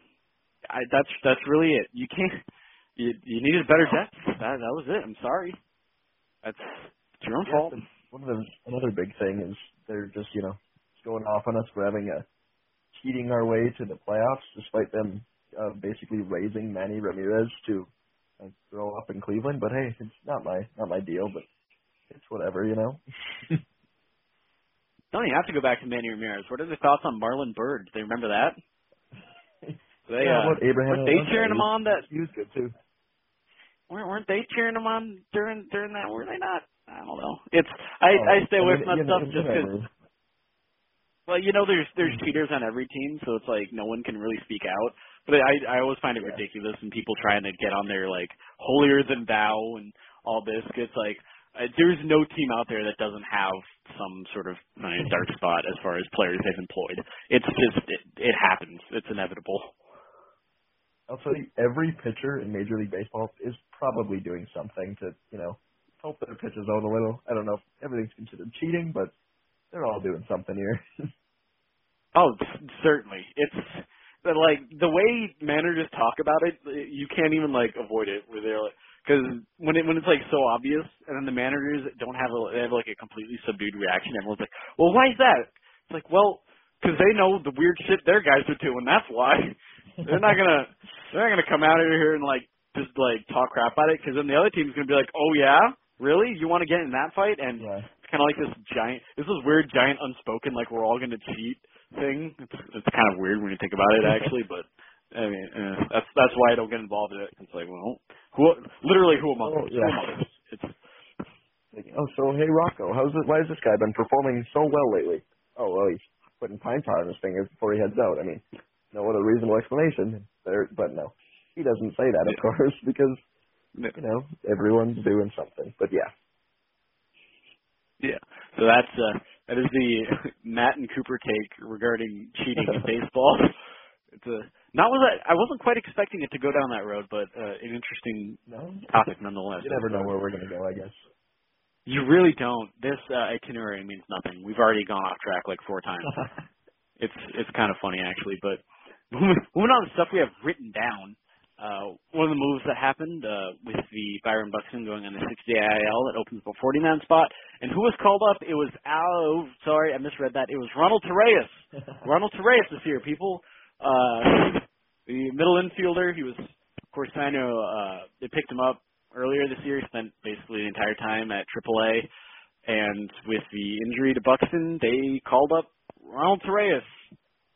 I, that's that's really it. You can't. You you needed better depth. That that was it. I'm sorry. That's it's your own yeah, fault. One of the another big thing is. They're just, you know, going off on us for having a cheating our way to the playoffs, despite them uh, basically raising Manny Ramirez to like, grow up in Cleveland. But hey, it's not my not my deal. But it's whatever, you know. Don't even have to go back to Manny Ramirez. What are their thoughts on Marlon Byrd? Do they remember that? They yeah, uh, what Abraham were they cheering him on that? He was good too. Weren't weren't they cheering him on during during that? Were they not? I don't know. It's I, oh, I stay away I mean, from that stuff just because. Well, you know, there's there's cheaters on every team, so it's like no one can really speak out. But I I always find it yeah. ridiculous when people trying to get on their like holier than thou and all this. Cause it's like uh, there's no team out there that doesn't have some sort of I mean, dark spot as far as players they've employed. It's just it, it happens. It's inevitable. I'll tell you, every pitcher in Major League Baseball is probably doing something to you know. Hope their pitches out a little. I don't know if everything's considered cheating, but they're all doing something here. Oh, certainly. It's like the way managers talk about it, you can't even like avoid it. Where they're like, because when it when it's like so obvious, and then the managers don't have a, they have like a completely subdued reaction. Everyone's like, well, why is that? It's like, well, because they know the weird shit their guys are doing. That's why they're not gonna they're not gonna come out of here and like just like talk crap about it. Because then the other team's gonna be like, oh yeah. Really? You want to get in that fight? And yeah. It's kind of like this giant, this is weird, giant, unspoken, like we're all going to cheat thing. It's, it's kind of weird when you think about it, actually, but I mean, uh, that's that's why I don't get involved in it. It's like, well, who, literally, who among us? Oh, yeah. It's like, oh, so hey, Rocco, how's it? Why has this guy been performing so well lately? Oh, well, he's putting pine tar on his fingers before he heads out. I mean, no other reasonable explanation there, but no, he doesn't say that, of yeah. course, because. You know, everyone's doing something, but yeah. Yeah, so that's uh, that is the Matt and Cooper take regarding cheating in baseball. It's a, not was I, I wasn't quite expecting it to go down that road, but uh, an interesting no? topic nonetheless. You never know where we're going to go, I guess. You really don't. This uh, itinerary means nothing. We've already gone off track like four times. it's it's kind of funny, actually, but moving on to stuff we have written down. Uh, one of the moves that happened uh, with the Byron Buxton going on the sixty-day I L that opens the forty-man spot. And who was called up? It was, oh, sorry, I misread that. It was Ronald Torreyes. Ronald Torreyes this year, people. Uh, the middle infielder, he was, of course, I know uh, they picked him up earlier this year. He spent basically the entire time at triple A. And with the injury to Buxton, they called up Ronald Torreyes.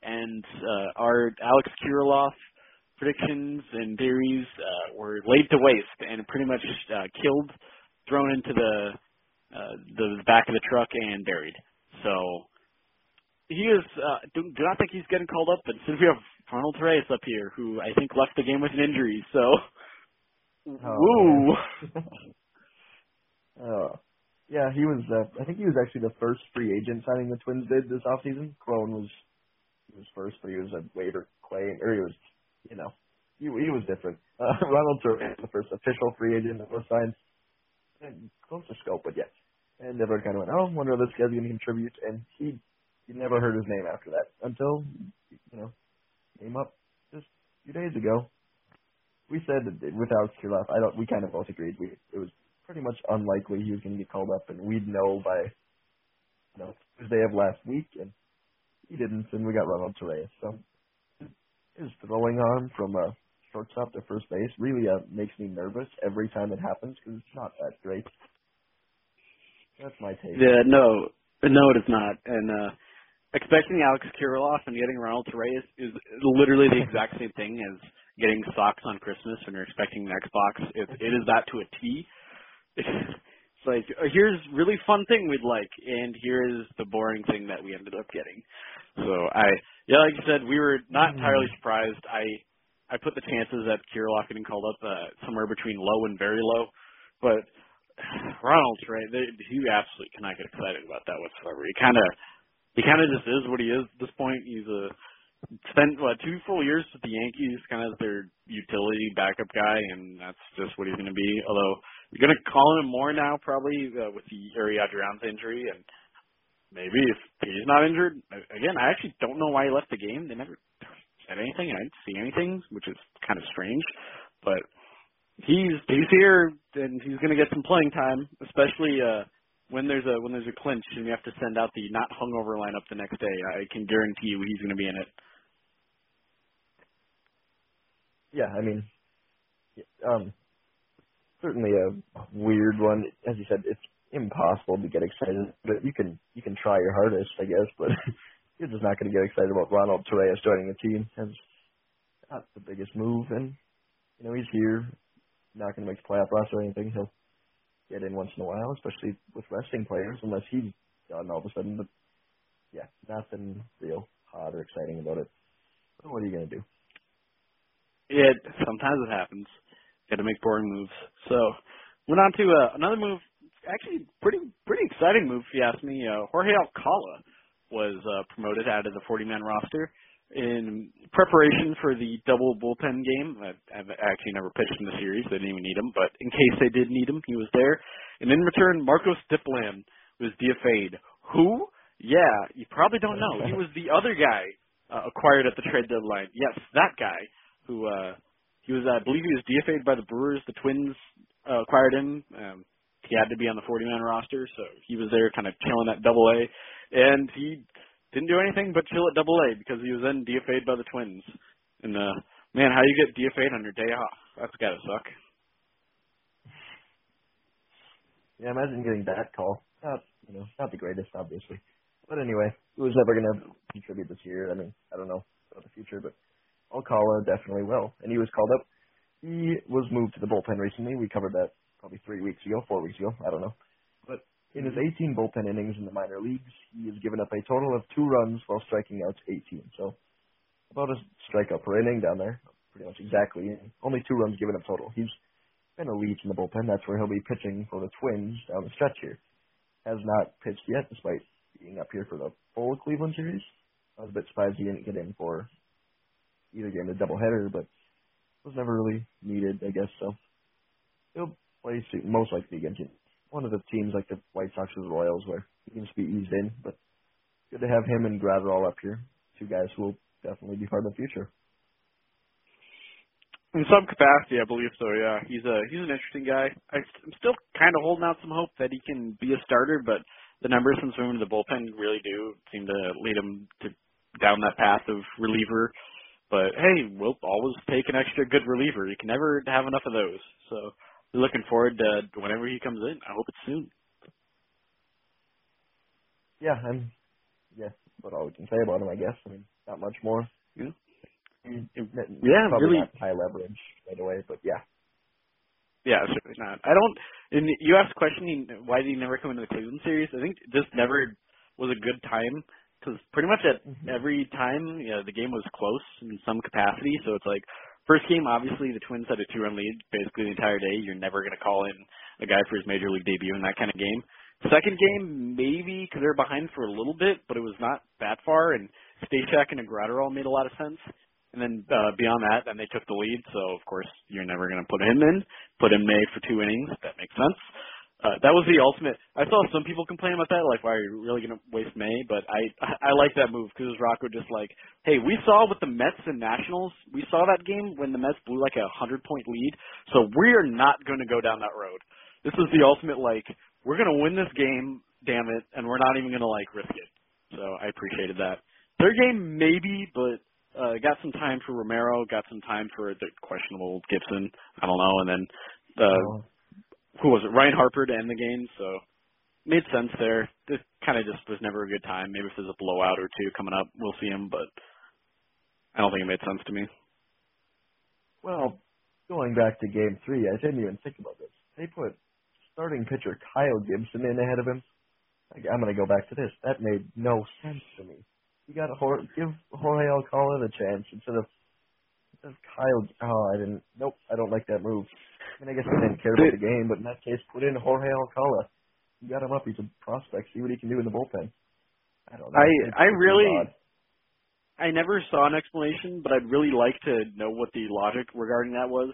And uh, our Alex Kirilloff predictions and theories uh, were laid to waste and pretty much uh, killed, thrown into the uh, the back of the truck and buried. So he is. Uh, do, do not think he's getting called up. And since we have Ronald Torreyes up here, who I think left the game with an injury, so oh, woo. oh, Yeah, he was. Uh, I think he was actually the first free agent signing the Twins did this offseason. Crone was he was first, but he was a waiver claim, or he was, you know, he, he was different. Uh, Ronald Torreyes was the first official free agent that was signed. And close to scope, but yes. And everyone kind of went, oh, I wonder if this guy's going to contribute. And he, you never heard his name after that until, you know, came up just a few days ago. We said that with Alex Kirilloff, I don't. We kind of both agreed. We it was pretty much unlikely he was going to get called up, and we'd know by, you know, Tuesday of last week, and he didn't. And we got Ronald Torreyes. So his throwing arm from a shortstop to first base really uh, makes me nervous every time it happens because it's not that great. That's my take. Yeah, no, no, it is not. And uh, expecting Alex Kirilloff and getting Ronald Torreyes is literally the exact same thing as getting socks on Christmas when you're expecting an Xbox. It, it is that to a T. It's like, here's really fun thing we'd like, and here's the boring thing that we ended up getting. So I, yeah, like you said, we were not entirely surprised. I, I put the chances at Kirilloff getting called up uh, somewhere between low and very low, but Ronald, right? They, he absolutely cannot get excited about that whatsoever. He kind of, he kind of just is what he is at this point. He's a spent what, two full years with the Yankees, kind of their utility backup guy, and that's just what he's going to be. Although you're going to call him more now, probably uh, with the Ariad Rounds injury, and maybe if he's not injured again. I actually don't know why he left the game. They never said anything. I didn't see anything, which is kind of strange, but. He's he's here and he's going to get some playing time, especially uh, when there's a when there's a clinch and you have to send out the not hungover lineup the next day. I can guarantee you he's going to be in it. Yeah, I mean, um, certainly a weird one. As you said, it's impossible to get excited, but you can you can try your hardest, I guess. But you're just not going to get excited about Ronald Torreyes joining the team. That's not the biggest move, and you know he's here. Not going to make the playoff roster or anything. He'll get in once in a while, especially with resting players, unless he's done all of a sudden. But, yeah, nothing real hot or exciting about it. But what are you going to do? Yeah, sometimes it happens. Got to make boring moves. So, went on to uh, another move. Actually, pretty pretty exciting move, if you ask me. Uh, Jorge Alcalá was uh, promoted out of the forty-man roster. In preparation for the double bullpen game, I've actually never pitched in the series. They didn't even need him, but in case they did need him, he was there. And in return, Marcos Diplan was D F A'd. Who? Yeah, you probably don't know. He was the other guy uh, acquired at the trade deadline. Yes, that guy who uh, he was. I believe he was D F A'd by the Brewers. The Twins uh, acquired him. Um, he had to be on the forty-man roster, so he was there, kind of chilling at Double A, and he. Didn't do anything but chill at Double A because he was then D F A'd by the Twins. And, uh, man, how you get D F A'd on your day off? That's got to suck. Yeah, imagine getting that call. Not, you know, not the greatest, obviously. But anyway, he was never going to contribute this year. I mean, I don't know about the future, but Alcala definitely will. And he was called up. He was moved to the bullpen recently. We covered that probably three weeks ago, four weeks ago. I don't know. But in his eighteen bullpen innings in the minor leagues, he has given up a total of two runs while striking out eighteen. So about a strikeout per inning down there, pretty much exactly. Only two runs given up total. He's been elite in the bullpen. That's where he'll be pitching for the Twins down the stretch here. Has not pitched yet, despite being up here for the full Cleveland series. I was a bit surprised he didn't get in for either game, the doubleheader, but was never really needed, I guess. So he'll play soon, most likely against him. One of the teams like the White Sox or the Royals where he can just be eased in, but good to have him and Graterol up here, two guys who will definitely be part of the future. In some capacity, I believe so, yeah. He's a he's an interesting guy. I'm still kind of holding out some hope that he can be a starter, but the numbers since moving to the bullpen really do seem to lead him to down that path of reliever. But, hey, we'll always take an extra good reliever. You can never have enough of those, so... Looking forward to whenever he comes in. I hope it's soon. Yeah, I'm. Yeah, that's all we can say about him, I guess. I mean, not much more. Yeah, yeah probably really not high leverage right away, but yeah. Yeah, certainly not. I don't. And you asked the question, why did he never come into the Cleveland series? I think just never was a good time because pretty much at mm-hmm. every time you know, the game was close in some capacity. So it's like. First game, obviously, the Twins had a two-run lead basically the entire day. You're never going to call in a guy for his major league debut in that kind of game. Second game, maybe, because they were behind for a little bit, but it was not that far, and Stashak and Graterol made a lot of sense. And then uh, beyond that, then they took the lead, so, of course, you're never going to put him in. Put in May for two innings. That makes sense. Uh, that was the ultimate. I saw some people complain about that, like, why are you really going to waste May? But I I, I like that move because Rocco just like, hey, we saw with the Mets and Nationals, we saw that game when the Mets blew like a hundred-point lead, so we're not going to go down that road. This is the ultimate, like, we're going to win this game, damn it, and we're not even going to, like, risk it. So I appreciated that. Third game, maybe, but uh, got some time for Romero, got some time for the questionable Gibson. I don't know, and then uh, – oh. Who was it? Ryan Harper to end the game, so made sense there. This kind of just was never a good time. Maybe if there's a blowout or two coming up, we'll see him, but I don't think it made sense to me. Well, going back to game three, I didn't even think about this. They put starting pitcher Kyle Gibson in ahead of him. I'm going to go back to this. That made no sense to me. You got to give Jorge Alcalá the chance instead of instead of Kyle. Oh, I didn't. Nope, I don't like that move. I mean, I guess I didn't care about the game, but in that case, put in Jorge Alcalá. You got him up. He's a prospect. See what he can do in the bullpen. I don't know. I, it's, I it's really – I never saw an explanation, but I'd really like to know what the logic regarding that was.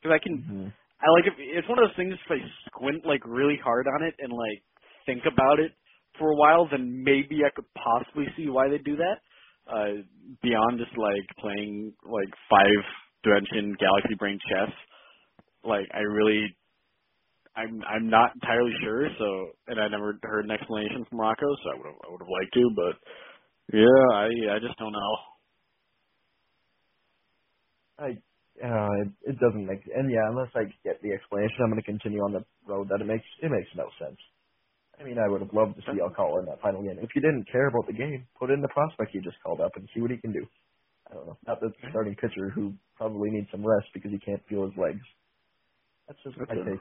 Because I can mm-hmm. – I like if, it's one of those things if I squint, like, really hard on it and, like, think about it for a while, then maybe I could possibly see why they do that uh, beyond just, like, playing, like, five-dimension galaxy brain chess. Like, I really, I'm I'm not entirely sure. So, and I never heard an explanation from Rocco, so I would have I would have liked to, but yeah, I I just don't know. I uh, it, it doesn't make and yeah, unless I get the explanation, I'm going to continue on the road that it makes it makes no sense. I mean, I would have loved to see Alcalá in that final game. If you didn't care about the game, put in the prospect you just called up and see what he can do. I don't know, not the starting pitcher who probably needs some rest because he can't feel his legs. That's just my take.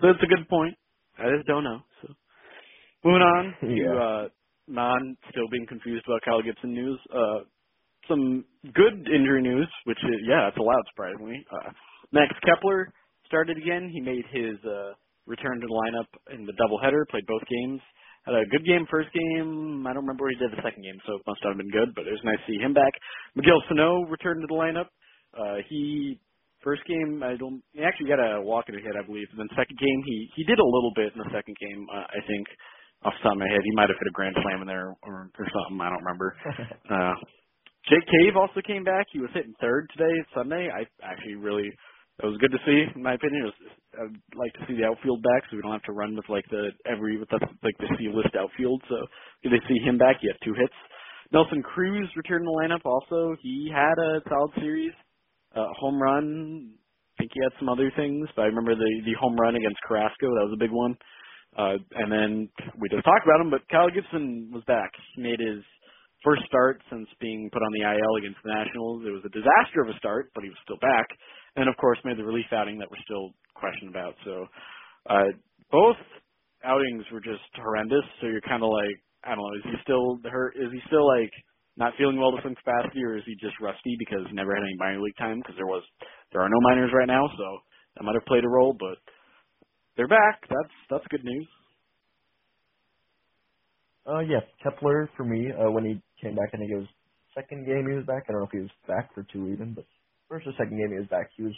So that's a good point. I just don't know. So moving on to yeah. uh, non still being confused about Kyle Gibson news. Uh, some good injury news, which is, yeah, it's allowed surprisingly. Uh, Max Kepler started again. He made his uh, return to the lineup in the doubleheader. Played both games. Had a good game first game. I don't remember what he did the second game, so it must have been good. But it was nice to see him back. Miguel Sano returned to the lineup. Uh, he. First game, I don't. He actually got a walk in the head, I believe. And then second game, he he did a little bit in the second game. Uh, I think off the top of my head, he might have hit a grand slam in there or, or something. I don't remember. uh, Jake Cave also came back. He was hitting third today, Sunday. I actually really that was good to see. In my opinion, it was, I'd like to see the outfield back, so we don't have to run with like the every with the, like the C-list outfield. So if they see him back, he had two hits. Nelson Cruz returned to the lineup. Also, he had a solid series. Uh, home run, I think he had some other things, but I remember the, the home run against Carrasco. That was a big one. Uh, and then we just talked about him, but Kyle Gibson was back. He made his first start since being put on the I L against the Nationals. It was a disaster of a start, but he was still back. And, of course, made the relief outing that we're still questioned about. So uh, both outings were just horrendous, so you're kind of like, I don't know, is he still hurt? Is he still like – not feeling well to some capacity, or is he just rusty because he never had any minor league time? Because there was, there are no minors right now, so that might have played a role. But they're back. That's that's good news. Uh, yeah, Kepler for me. Uh, when he came back, I think it was second game he was back. I don't know if he was back for two even, but first or second game he was back. He was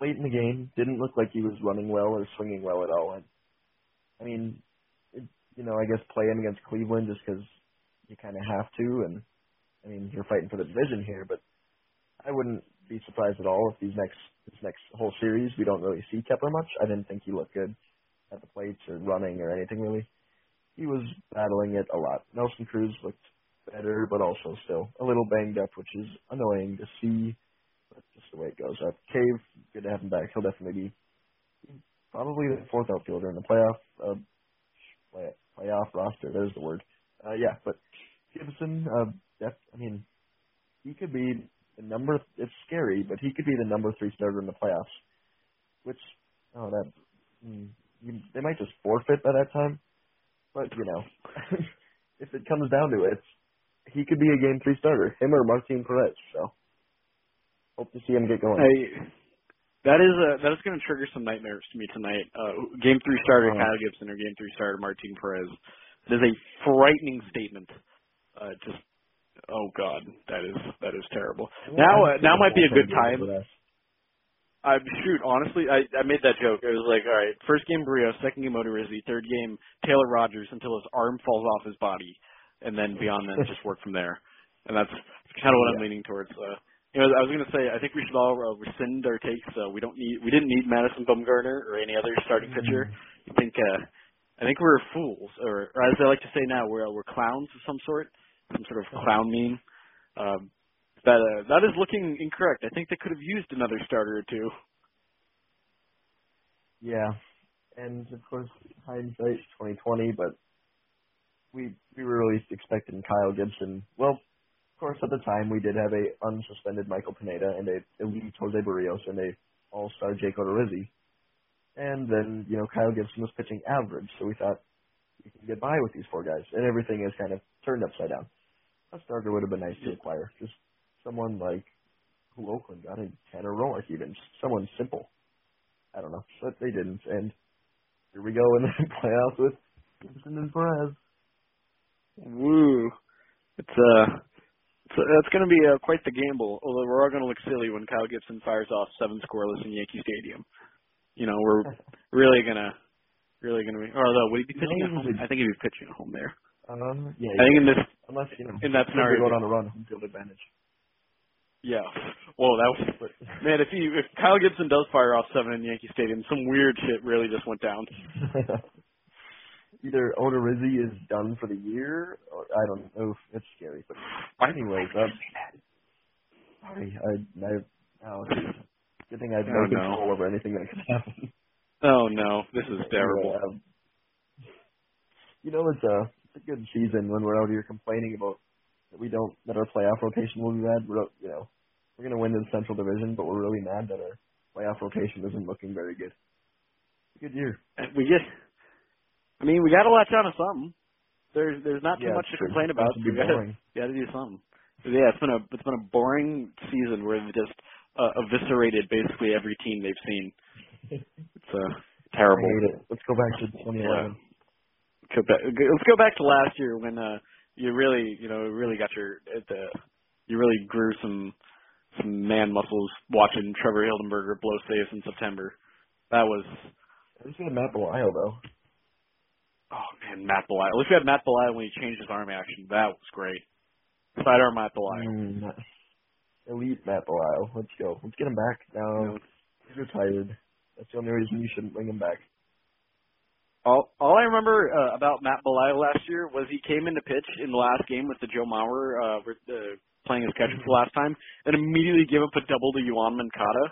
late in the game. Didn't look like he was running well or swinging well at all. And, I mean, it, you know, I guess playing against Cleveland just because you kind of have to and. I mean, you're fighting for the division here, but I wouldn't be surprised at all if these next this next whole series we don't really see Kepler much. I didn't think he looked good at the plates or running or anything really. He was battling it a lot. Nelson Cruz looked better, but also still a little banged up, which is annoying to see. That's just the way it goes up. Cave, good to have him back. He'll definitely be probably the fourth outfielder in the playoff uh, play, playoff roster. There's the word. Uh, yeah, but Gibson. Uh, I mean, he could be the number – it's scary, but he could be the number three starter in the playoffs, which, oh, that – they might just forfeit by that time. But, you know, if it comes down to it, he could be a game three starter, him or Martin Perez. So, hope to see him get going. I, That is a, that is going to trigger some nightmares to me tonight. Uh, game three starter uh-huh. Kyle Gibson or game three starter Martin Perez. That is a frightening statement. Uh, just oh god, that is that is terrible. Well, now uh, now might be a good time. I shoot, honestly, I, I made that joke. It was like, all right, first game Berríos, second game Odorizzi, third game Taylor Rogers until his arm falls off his body, and then beyond that just work from there. And that's kind of what yeah. I'm leaning towards. Uh, You know, I was going to say, I think we should all uh, rescind our takes. Uh, we don't need, we didn't need Madison Bumgarner or any other starting pitcher. I think, uh, I think we're fools, or, or as I like to say now, we're we're clowns of some sort, some sort of clown meme. Um, that uh, that is looking incorrect. I think they could have used another starter or two. Yeah, and of course, hindsight twenty twenty, but we we were really expecting Kyle Gibson. Well. Of course, at the time, we did have a unsuspended Michael Pineda and a elite José Berríos and a all-star Jake Odorizzi. And then, you know, Kyle Gibson was pitching average, so we thought we can get by with these four guys. And everything is kind of turned upside down. A starter would have been nice to acquire. Just someone like who Oakland got in, Tanner Roark even. Just someone simple. I don't know, but they didn't. And here we go in the playoffs with Gibson and Perez. Woo. It's, uh... So that's going to be uh, quite the gamble, although we're all going to look silly when Kyle Gibson fires off seven scoreless in Yankee Stadium. You know, we're really going to really going to be – although, would he be pitching at home? I think he'd be pitching at home there. Um, yeah, I think in this – Unless, you know, in that scenario, going on a run, home field advantage. Yeah. Well, that was – man, if, he, if Kyle Gibson does fire off seven in Yankee Stadium, some weird shit really just went down. Either Odorizzi is done for the year, or I don't know. It's scary, but anyways, um, sorry, I, I, oh, good thing I have no, no control over anything that could happen. Oh no, this is terrible. Anyway, um, you know, it's a, it's a good season when we're out here complaining about that we don't that our playoff rotation will be bad. We're you know we're gonna win the Central Division, but we're really mad that our playoff rotation isn't looking very good. It's a good year. We get. I mean, we got to latch on to something. There's there's not too yeah, much to true. complain about. So we got to got to do something. Yeah, it's been a it's been a boring season where they've just uh, eviscerated basically every team they've seen. It's uh, terrible. I hate it. Let's go back to twenty eleven. Yeah. Go back, let's go back to last year when uh, you really you know really got your the you really grew some some man muscles watching Trevor Hildenberger blow saves in September. That was. I just had Matt Belisle though. Oh, man, Matt Belisle. At least we had Matt Belisle when he changed his arm action. That was great. Sidearm Matt Belisle. Mm, elite Matt Belisle. Let's go. Let's get him back. Now, he's retired. That's the only reason you shouldn't bring him back. All, all I remember uh, about Matt Belisle last year was he came into pitch in the last game with the Joe Mauer uh, uh, playing his catcher for the last time and immediately gave up a double to Yoan Moncada.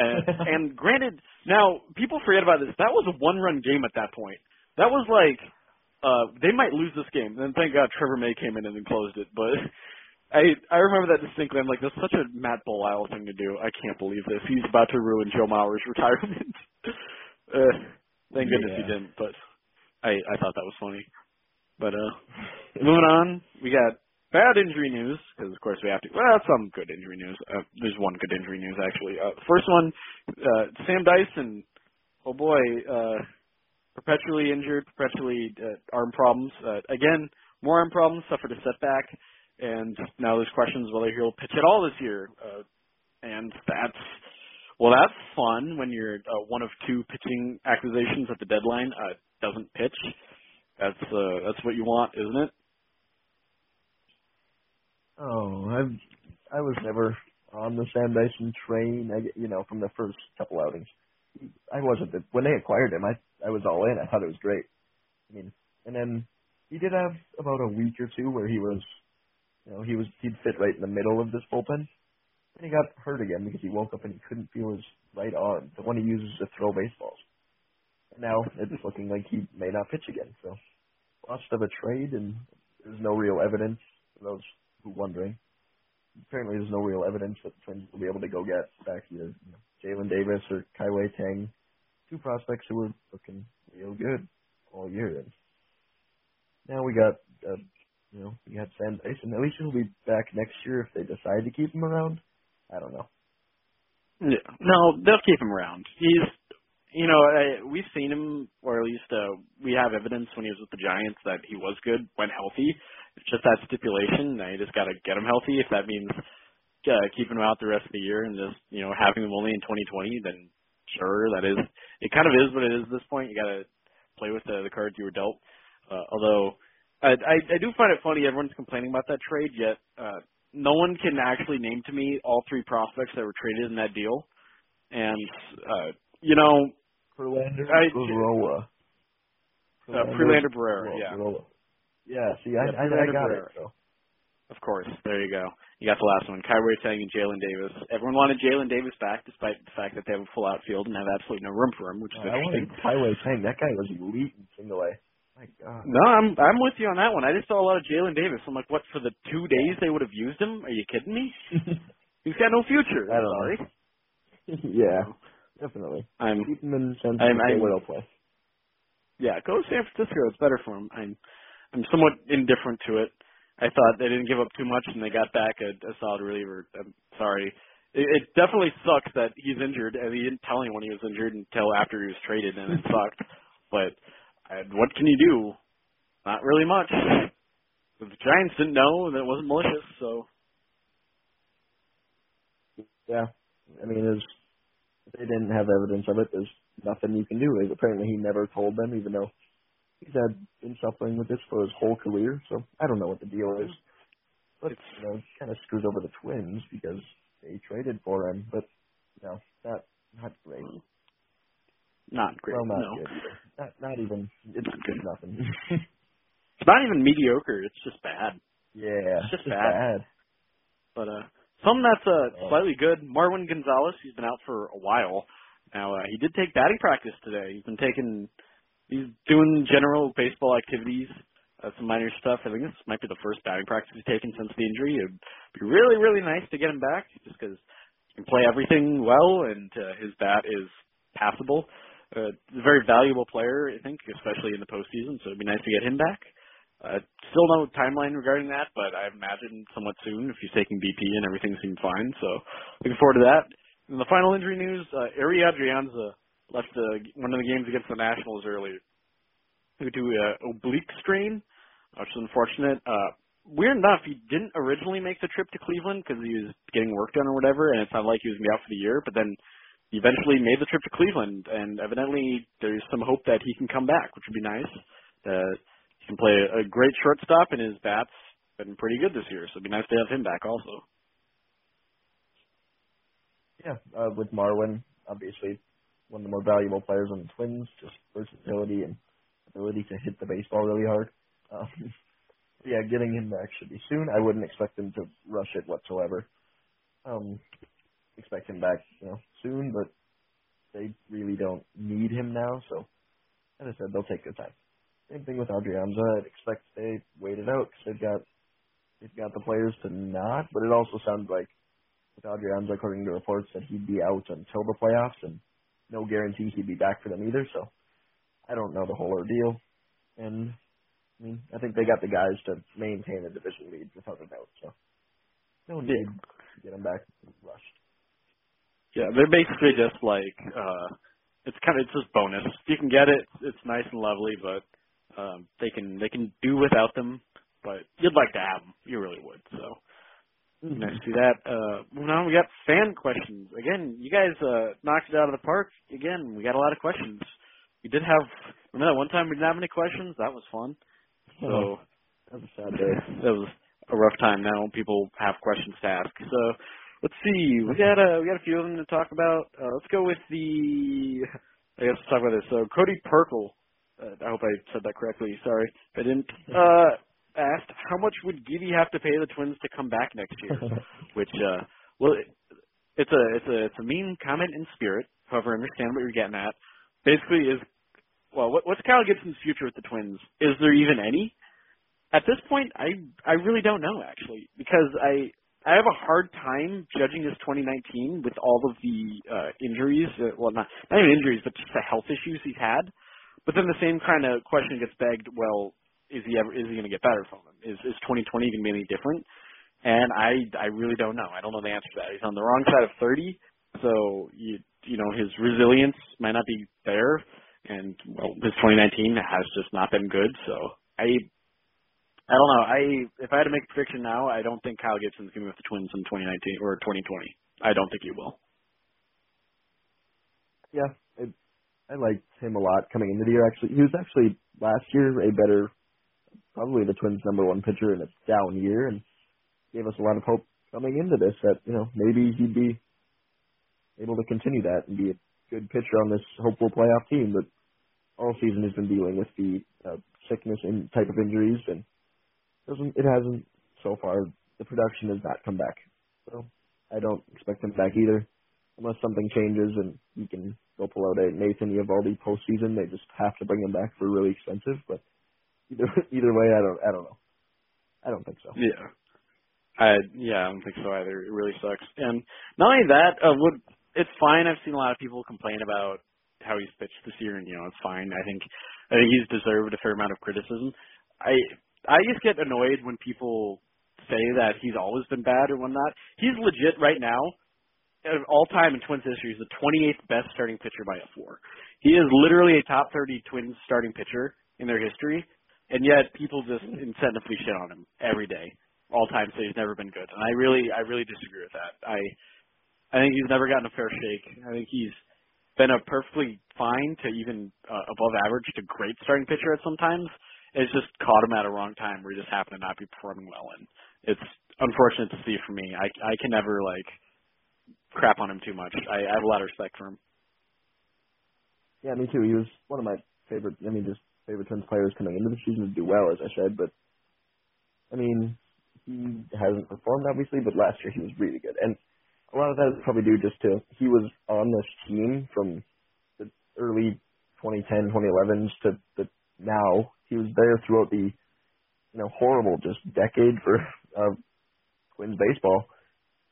And, and granted, now, people forget about this. That was a one-run game at that point. That was like, uh, they might lose this game. And thank God Trevor May came in and then closed it. But I I remember that distinctly. I'm like, that's such a Matt Belisle thing to do. I can't believe this. He's about to ruin Joe Mauer's retirement. uh, thank goodness yeah. he didn't. But I, I thought that was funny. But uh, moving on, we got bad injury news. Because, of course, we have to. Well, some good injury news. Uh, there's one good injury news, actually. Uh, first one, uh, Sam Dyson. Oh, boy. Uh, Perpetually injured, perpetually uh, arm problems. Uh, again, more arm problems, suffered a setback, and now there's questions whether he'll pitch at all this year. Uh, and that's, well, that's fun when you're uh, one of two pitching accusations at the deadline uh, doesn't pitch. That's uh, that's what you want, isn't it? Oh, I've, I was never on the Sam Dyson train, I, you know, from the first couple outings. I wasn't the, when they acquired him. I I was all in. I thought it was great. I mean, and then he did have about a week or two where he was, you know, he was he'd fit right in the middle of this bullpen. Then he got hurt again because he woke up and he couldn't feel his right arm, the one he uses to throw baseballs. And now it's looking like he may not pitch again. So, lost of a trade, and there's no real evidence for those who are wondering. Apparently, there's no real evidence that the Twins will be able to go get back either you know, Jalen Davis or Kai-Wei Teng, two prospects who were looking real good all year. Now we got, uh, you know, we got Sam Dyson. At least he'll be back next year if they decide to keep him around. I don't know. Yeah. No, they'll keep him around. He's, you know, I, we've seen him, or at least uh, we have evidence when he was with the Giants that he was good when healthy. It's just that stipulation. Now you just got to get him healthy. If that means uh, keeping him out the rest of the year and just, you know, having him only in twenty twenty, then sure, that is. It kind of is what it is at this point. You got to play with the, the cards you were dealt. Uh, although I, I, I do find it funny everyone's complaining about that trade, yet uh, no one can actually name to me all three prospects that were traded in that deal. And, uh, you know, Prelander, Barrera. Uh, Prelander, Barrera, yeah. Barrera. Yeah, see, I, yeah, I, I got Barrera. It. So. Of course, there you go. You got the last one, Kai-Wei Teng and Jalen Davis. Everyone wanted Jalen Davis back, despite the fact that they have a full outfield and have absolutely no room for him, which is uh, interesting. I wanted Kai-Wei Teng. That guy was elite in single A. My God. No, I'm I'm with you on that one. I just saw a lot of Jalen Davis. I'm like, what, for the two days they would have used him? Are you kidding me? He's got no future. I don't sorry. Know. Yeah, definitely. I'm. Keep him in San Francisco. Play. Yeah, go to San Francisco. It's better for him. I'm I'm somewhat indifferent to it. I thought they didn't give up too much, and they got back a, a solid reliever. I'm sorry. It, it definitely sucks that he's injured, and he didn't tell anyone he was injured until after he was traded, and it sucked. But what can you do? Not really much. The Giants didn't know, and it wasn't malicious, so. Yeah. I mean, there's, they didn't have evidence of it. There's nothing you can do. Apparently he never told them, even though he's had been suffering with this for his whole career, so I don't know what the deal is. But, you know, it kind of screws over the Twins because they traded for him, but, you know, not, not great. Not great. Well, not no. good not, not even. It's not good. Nothing. It's not even mediocre. It's just bad. Yeah. It's just, just bad. bad. But uh, something that's uh, oh. slightly good. Marwin Gonzalez. He's been out for a while now. Uh, he did take batting practice today. He's been taking. He's doing general baseball activities, uh, some minor stuff. I think this might be the first batting practice he's taken since the injury. It'd be really, really nice to get him back, just because he can play everything well, and uh, his bat is passable. Uh, a very valuable player, I think, especially in the postseason, so it'd be nice to get him back. Uh, still no timeline regarding that, but I imagine somewhat soon if he's taking B P and everything seemed fine, so looking forward to that. And the final injury news, uh, Ari Adrianza left uh, one of the games against the Nationals earlier due to an oblique strain, which is unfortunate. Uh, weird enough, he didn't originally make the trip to Cleveland because he was getting work done or whatever, and it sounded like he was going to be out for the year, but then he eventually made the trip to Cleveland, and evidently there's some hope that he can come back, which would be nice. Uh, he can play a great shortstop, and his bat's been pretty good this year, so it'd be nice to have him back also. Yeah, uh, with Marwin, obviously one of the more valuable players on the Twins, just versatility and ability to hit the baseball really hard. Um, yeah, getting him back should be soon. I wouldn't expect him to rush it whatsoever. Um expect him back, you know, soon, but they really don't need him now, so as I said, they'll take their time. Same thing with Adrianza. I'd expect they wait it out because they've got, they've got the players to not, but it also sounds like with Adrianza, according to reports, that he'd be out until the playoffs, and no guarantee he'd be back for them either, so I don't know the whole ordeal. And, I mean, I think they got the guys to maintain the division lead without a doubt, so no need to get him back rushed. Yeah, they're basically just like, uh, it's kind of, it's just bonus. If you can get it, it's nice and lovely, but um, they can they can do without them, but you'd like to have them. You really would, so. Mm-hmm. Nice to see that. Uh, now we got fan questions. Again, you guys uh, knocked it out of the park. Again, we got a lot of questions. We did have, remember that one time we didn't have any questions? That was fun. So, that was a sad day. That was a rough time. Now people have questions to ask, so. Let's see. We got a we got a few of them to talk about. Uh, let's go with the. I guess let's talk about this. So Cody Perkle. Uh, I hope I said that correctly. Sorry, if I didn't. Uh, asked how much would Giddy have to pay the Twins to come back next year? Which, uh, well, it, it's a it's a it's a mean comment in spirit. However, I understand what you're getting at. Basically, is well, what, what's Kyle Gibson's future with the Twins? Is there even any? At this point, I I really don't know actually because I. I have a hard time judging his twenty nineteen with all of the uh, injuries, uh, well, not, not even injuries, but just the health issues he's had. But then the same kind of question gets begged, well, is he ever, is he going to get better from him? Is, is twenty twenty going to be any different? And I I really don't know. I don't know the answer to that. He's on the wrong side of thirty, so you you know his resilience might not be there, and well, his twenty nineteen has just not been good. So I I don't know. I if I had to make a prediction now, I don't think Kyle Gibson's going to be with the Twins in twenty nineteen or twenty twenty. I don't think he will. Yeah, it, I liked him a lot coming into the year. Actually, he was actually last year a better, probably the Twins' number one pitcher in a down year, and gave us a lot of hope coming into this that you know maybe he'd be able to continue that and be a good pitcher on this hopeful playoff team. But all season has been dealing with the uh, sickness and type of injuries, and doesn't it hasn't so far. The production has not come back, so I don't expect him back either. Unless something changes and he can go pull out a Nathan Eovaldi postseason, they just have to bring him back for really expensive. But either either way, I don't I don't know. I don't think so. Yeah, I yeah I don't think so either. It really sucks. And not only that, uh, would it's fine. I've seen a lot of people complain about how he's pitched this year, and you know it's fine. I think I think he's deserved a fair amount of criticism. I I just get annoyed when people say that he's always been bad or whatnot. He's legit right now. Of all time in Twins history, he's the twenty-eighth best starting pitcher by a four. He is literally a top thirty Twins starting pitcher in their history, and yet people just incessantly shit on him every day, all time. So he's never been good, and I really, I really disagree with that. I, I think he's never gotten a fair shake. I think he's been a perfectly fine to even uh, above average to great starting pitcher at sometimes. It's just caught him at a wrong time where he just happened to not be performing well, and it's unfortunate to see for me. I, I can never like. crap on him too much. I, I have a lot of respect for him. Yeah, me too. He was one of my favorite, I mean, just favorite Twins players coming into the season to do well, as I said, but, I mean, he hasn't performed, obviously, but last year he was really good. And a lot of that is probably due just to he was on this team from the early twenty ten, twenty elevens to the now. He was there throughout the, you know, horrible just decade for uh, Twins baseball.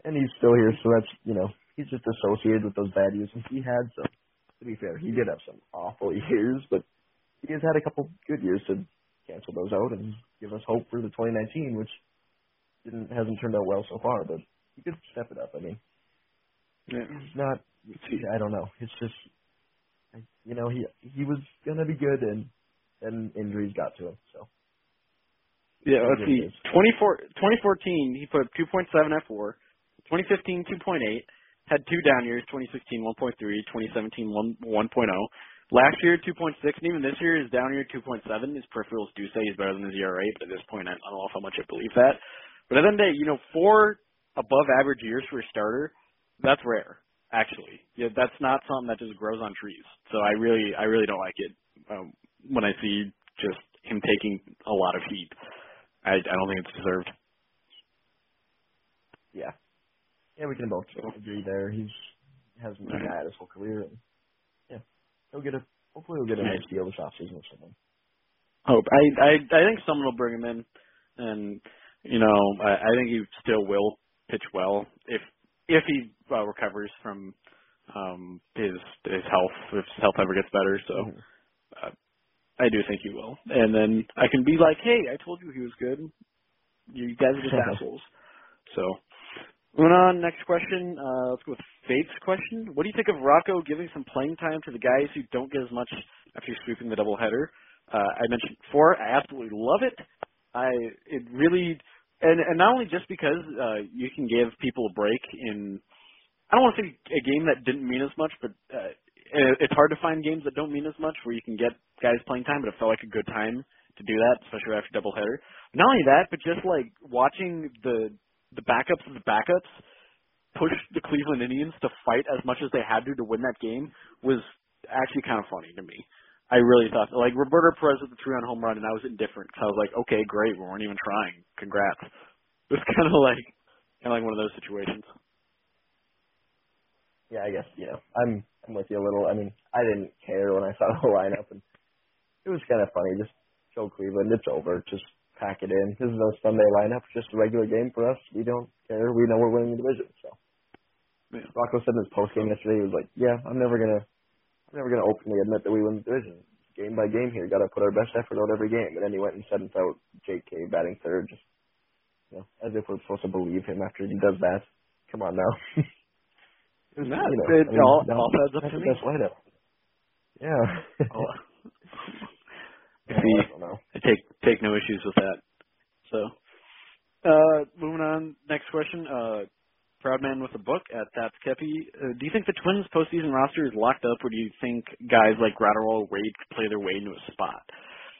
And he's still here, so that's, you know, he's just associated with those bad years he had. So, to be fair, he did have some awful years, but he has had a couple good years to cancel those out and give us hope for the twenty nineteen, which didn't hasn't turned out well so far, but he could step it up, I mean. Yeah. He's not, I don't know, it's just, you know, he he was going to be good, and then injuries got to him, so. Yeah, let's see, twenty fourteen, he put up two point seven F W A R. twenty fifteen, two point eight, had two down years, twenty sixteen, one point three, twenty seventeen, one point oh. Last year, two point six, and even this year, his down year, two point seven. His peripherals do say he's better than his E R A, but at this point, I don't know how much I believe that. But at the end of the day, you know, four above-average years for a starter, that's rare, actually. Yeah, that's not something that just grows on trees. So I really I really don't like it um, when I see just him taking a lot of heat. I, I don't think it's deserved. Yeah. Yeah, we can both agree there. He's hasn't been bad his whole career. And yeah, he'll get a hopefully he'll get a nice deal this offseason or something. Hope I, I I think someone will bring him in, and you know I, I think he still will pitch well if if he uh, recovers from um, his his health if his health ever gets better. So uh, I do think he will, and then I can be like, hey, I told you he was good. You guys are just assholes. So. Moving on, next question. Uh, let's go with Faith's question. What do you think of Rocco giving some playing time to the guys who don't get as much after sweeping the doubleheader? Uh, I mentioned before, I absolutely love it. I it really, and, and not only just because uh, you can give people a break in, I don't want to say a game that didn't mean as much, but uh, it, it's hard to find games that don't mean as much where you can get guys playing time, but it felt like a good time to do that, especially after doubleheader. Not only that, but just like watching the the backups of the backups pushed the Cleveland Indians to fight as much as they had to to win that game was actually kind of funny to me. I really thought, like, Roberto Perez with the three-run home run, and I was indifferent because I was like, okay, great, we weren't even trying. Congrats. It was kind of like kind of like one of those situations. Yeah, I guess, you know, I'm, I'm with you a little. I mean, I didn't care when I saw the lineup, and it was kind of funny. Just show Cleveland, it's over, just pack it in. This is no Sunday lineup, just a regular game for us. We don't care. We know we're winning the division. So yeah. Rocco said in his post game yesterday, he was like, "Yeah, I'm never gonna, I'm never gonna openly admit that we win the division. Game by game here, got to put our best effort out every game." And then he went and sent out J K batting third, just you know, as if we're supposed to believe him after he does that. Come on now. It was, yeah, you know, it, I mean, all, that, all that, that's the best lineup. Yeah. Oh. See, I don't know. I take take no issues with that. So, uh, moving on. Next question. Uh, Proud man with a book at That's Kepi. Uh, do you think the Twins' postseason roster is locked up, or do you think guys like Graterol or Wade could play their way into a spot?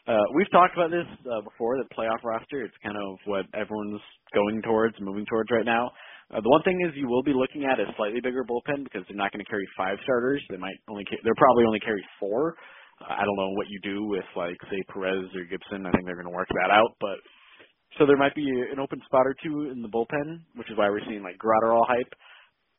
Uh, we've talked about this uh, before. The playoff roster, it's kind of what everyone's going towards, moving towards right now. Uh, the one thing is you will be looking at a slightly bigger bullpen because they're not going to carry five starters. They might only ca- they'll probably only carry four. Uh, I don't know what you do with, like, say, Perez or Gibson. I think they're going to work that out. But so there might be an open spot or two in the bullpen, which is why we're seeing, like, Graterol hype.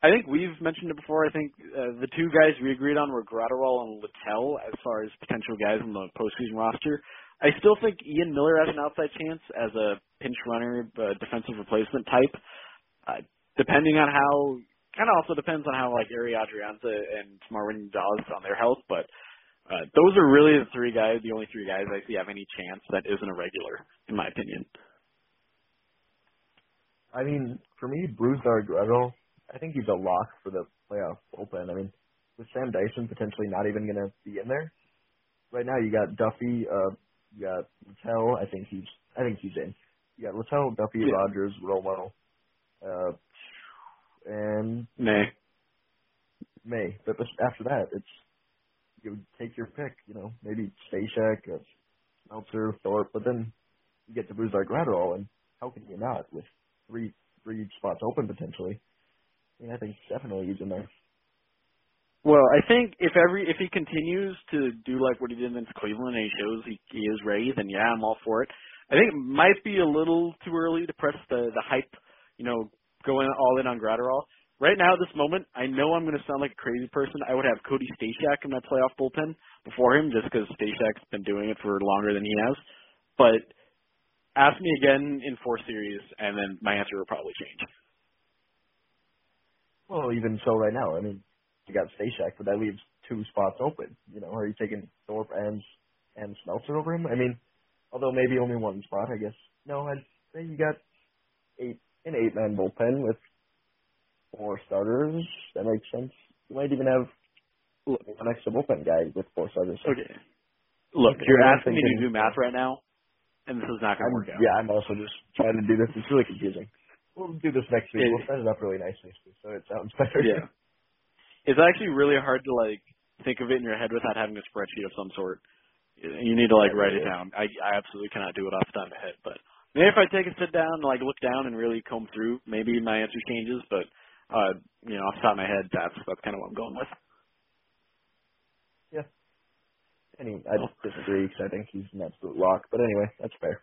I think we've mentioned it before. I think uh, the two guys we agreed on were Graterol and Littell as far as potential guys in the postseason roster. I still think Ian Miller has an outside chance as a pinch runner, uh, defensive replacement type. Uh, depending on how – kind of also depends on how, like, Arie Adrianza and Marwin Gonzalez on their health, but uh, those are really the three guys, the only three guys I see have any chance that isn't a regular, in my opinion. I mean, for me, Brusdar Graterol, I think he's a lock for the playoff bullpen. I mean, with Sam Dyson potentially not even going to be in there, right now you got Duffy, uh, you got Littell. I think he's, I think he's in. You got Littell, Duffy, yeah. Rogers, Romo, uh, and May. May, but after that, it's you would take your pick. You know, maybe Stashak, uh, Smeltzer, Thorpe, but then you get to Brusdar Graterol, and how can you not with three three spots open potentially? I mean, I think definitely he's in there. Well, I think if every if he continues to do like what he did against Cleveland and he shows he, he is ready, then yeah, I'm all for it. I think it might be a little too early to press the, the hype, you know, going all in on Graterol. Right now, at this moment, I know I'm going to sound like a crazy person. I would have Cody Stashak in my playoff bullpen before him just because Stashak's been doing it for longer than he has. But ask me again in four series, and then my answer will probably change. Well, even so right now, I mean, you got Stashak, but that leaves two spots open. You know, are you taking Thorpe and and Smeltzer over him? I mean, although maybe only one spot, I guess. No, I'd say you got eight an eight-man bullpen with four starters. That makes sense. You might even have look, an extra bullpen guy with four starters. Okay. Look, okay, you're asking me to do math right now, and this is not going to work out. Yeah, I'm also just trying to do this. It's really confusing. We'll do this next week. We'll set it up really nicely so it sounds better. Yeah. It's actually really hard to, like, think of it in your head without having a spreadsheet of some sort. You need to, like, write it down. I, I absolutely cannot do it off the top of my head. But maybe if I take a sit down and, like, look down and really comb through, maybe my answer changes. But, uh, you know, off the top of my head, that's, that's kind of what I'm going with. Yeah. Anyway, I just disagree because I think he's an absolute lock. But anyway, that's fair.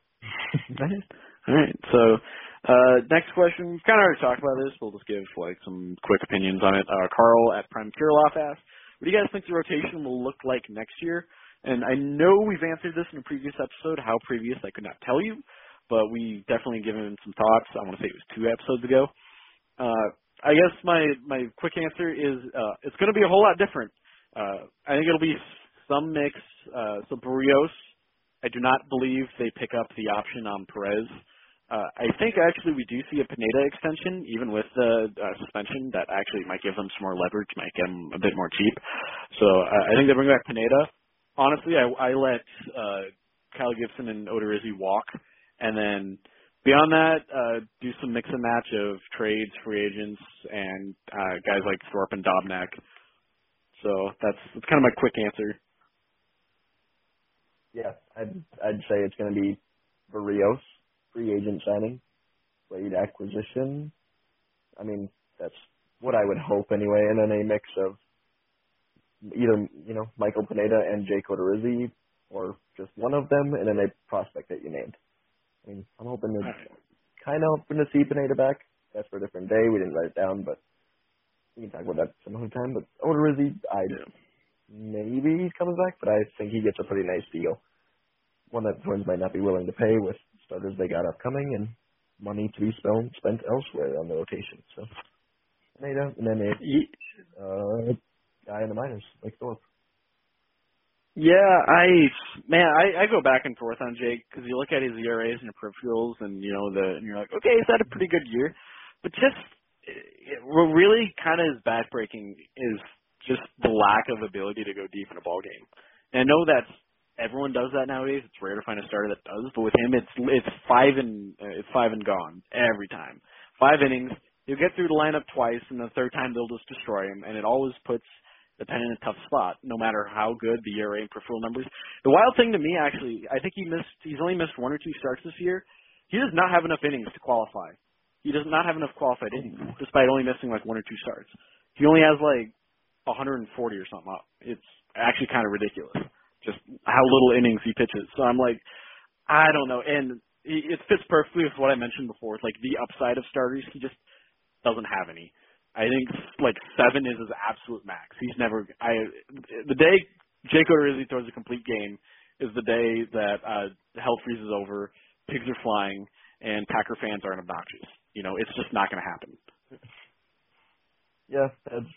All right. So uh, next question. We've kind of already talked about this. We'll just give like some quick opinions on it. Uh, Carl at Prime Kirilloff asked, "What do you guys think the rotation will look like next year?" And I know we've answered this in a previous episode. How previous, I could not tell you, but we definitely given some thoughts. I want to say it was two episodes ago. Uh, I guess my my quick answer is uh, it's going to be a whole lot different. Uh, I think it'll be some mix. Uh, so Berríos. I do not believe they pick up the option on Perez. Uh, I think actually we do see a Pineda extension, even with the uh, suspension. That actually might give them some more leverage, might get them a bit more cheap. So uh, I think they bring back Pineda. Honestly, I, I let uh, Kyle Gibson and Odorizzi walk. And then beyond that, uh, do some mix and match of trades, free agents, and uh, guys like Thorpe and Dobnak. So that's, that's kind of my quick answer. Yeah, I'd, I'd say it's going to be Berríos, free agent signing, Wade acquisition. I mean, that's what I would hope anyway. And then a mix of either, you know, Michael Pineda and Jake Odorizzi or just one of them, and then a prospect that you named. I mean, I'm hoping to kind of hoping to see Pineda back. That's for a different day. We didn't write it down, but we can talk about that some other time. But Odorizzi, I do. Yeah. Maybe he comes back, but I think he gets a pretty nice deal. One that the Twins might not be willing to pay with starters they got upcoming and money to be spent, spent elsewhere on the rotation. So, and then a uh, guy in the minors, like Thorpe. Yeah, I man, I, I go back and forth on Jake because you look at his E R As and your peripherals, and you know the, and you're like, okay, is that a pretty good year? But just what really kind of is backbreaking is just the lack of ability to go deep in a ball game. And I know that's everyone does that nowadays. It's rare to find a starter that does, but with him, it's it's five and uh, it's five and gone every time. Five innings, you'll get through the lineup twice, and the third time they'll just destroy him. And it always puts the pen in a tough spot, no matter how good the E R A and peripheral numbers. The wild thing to me, actually, I think he missed. He's only missed one or two starts this year. He does not have enough innings to qualify. He does not have enough qualified innings, despite only missing like one or two starts. He only has like one hundred forty or something up. It's actually kind of ridiculous, just how little innings he pitches. So I'm like, I don't know. And it fits perfectly with what I mentioned before. It's like the upside of starters. He just doesn't have any. I think like seven is his absolute max. He's never. I the day Jake Odorizzi throws a complete game is the day that uh, hell freezes over, pigs are flying, and Packer fans aren't obnoxious. You know, it's just not going to happen. Yeah, that's,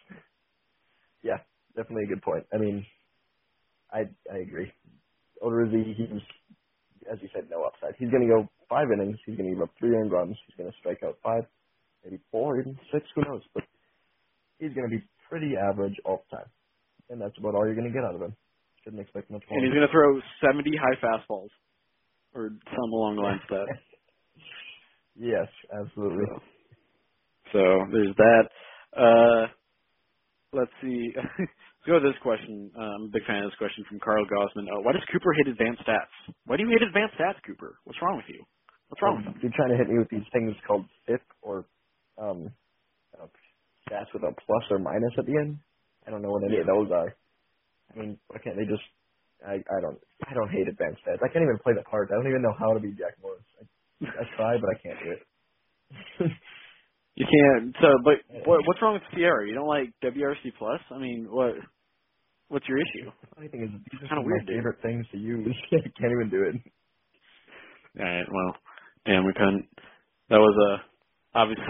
yeah, definitely a good point. I mean, I I agree. Odorizzi, he's, as you said, no upside. He's going to go five innings. He's going to give up three earned runs. He's going to strike out five, maybe four, even six, who knows. But he's going to be pretty average all the time. And that's about all you're going to get out of him. Shouldn't expect much more. And he's going to throw seventy high fastballs or something along the lines of that. Yes, absolutely. So, so there's that. Uh, let's see. Let's go to this question. Uh, I'm a big fan of this question from Carl Gosman. Oh, why does Cooper hate advanced stats? Why do you hate advanced stats, Cooper? What's wrong with you? What's wrong um, with you? You're trying to hit me with these things called F I P or um, uh, stats with a plus or minus at the end. I don't know what any yeah. of those are. I mean, why can't they just? I, I don't. I don't hate advanced stats. I can't even play the part. I don't even know how to be Jack Morris. I, I try, but I can't do it. You can't. So, but what, what's wrong with Sierra? You don't like W R C Plus? I mean, what? What's your issue? The funny thing is, these it's are kind of weird, my favorite dude. Things to use. I can't even do it. All right. Well, damn, we couldn't. That was a uh, obviously,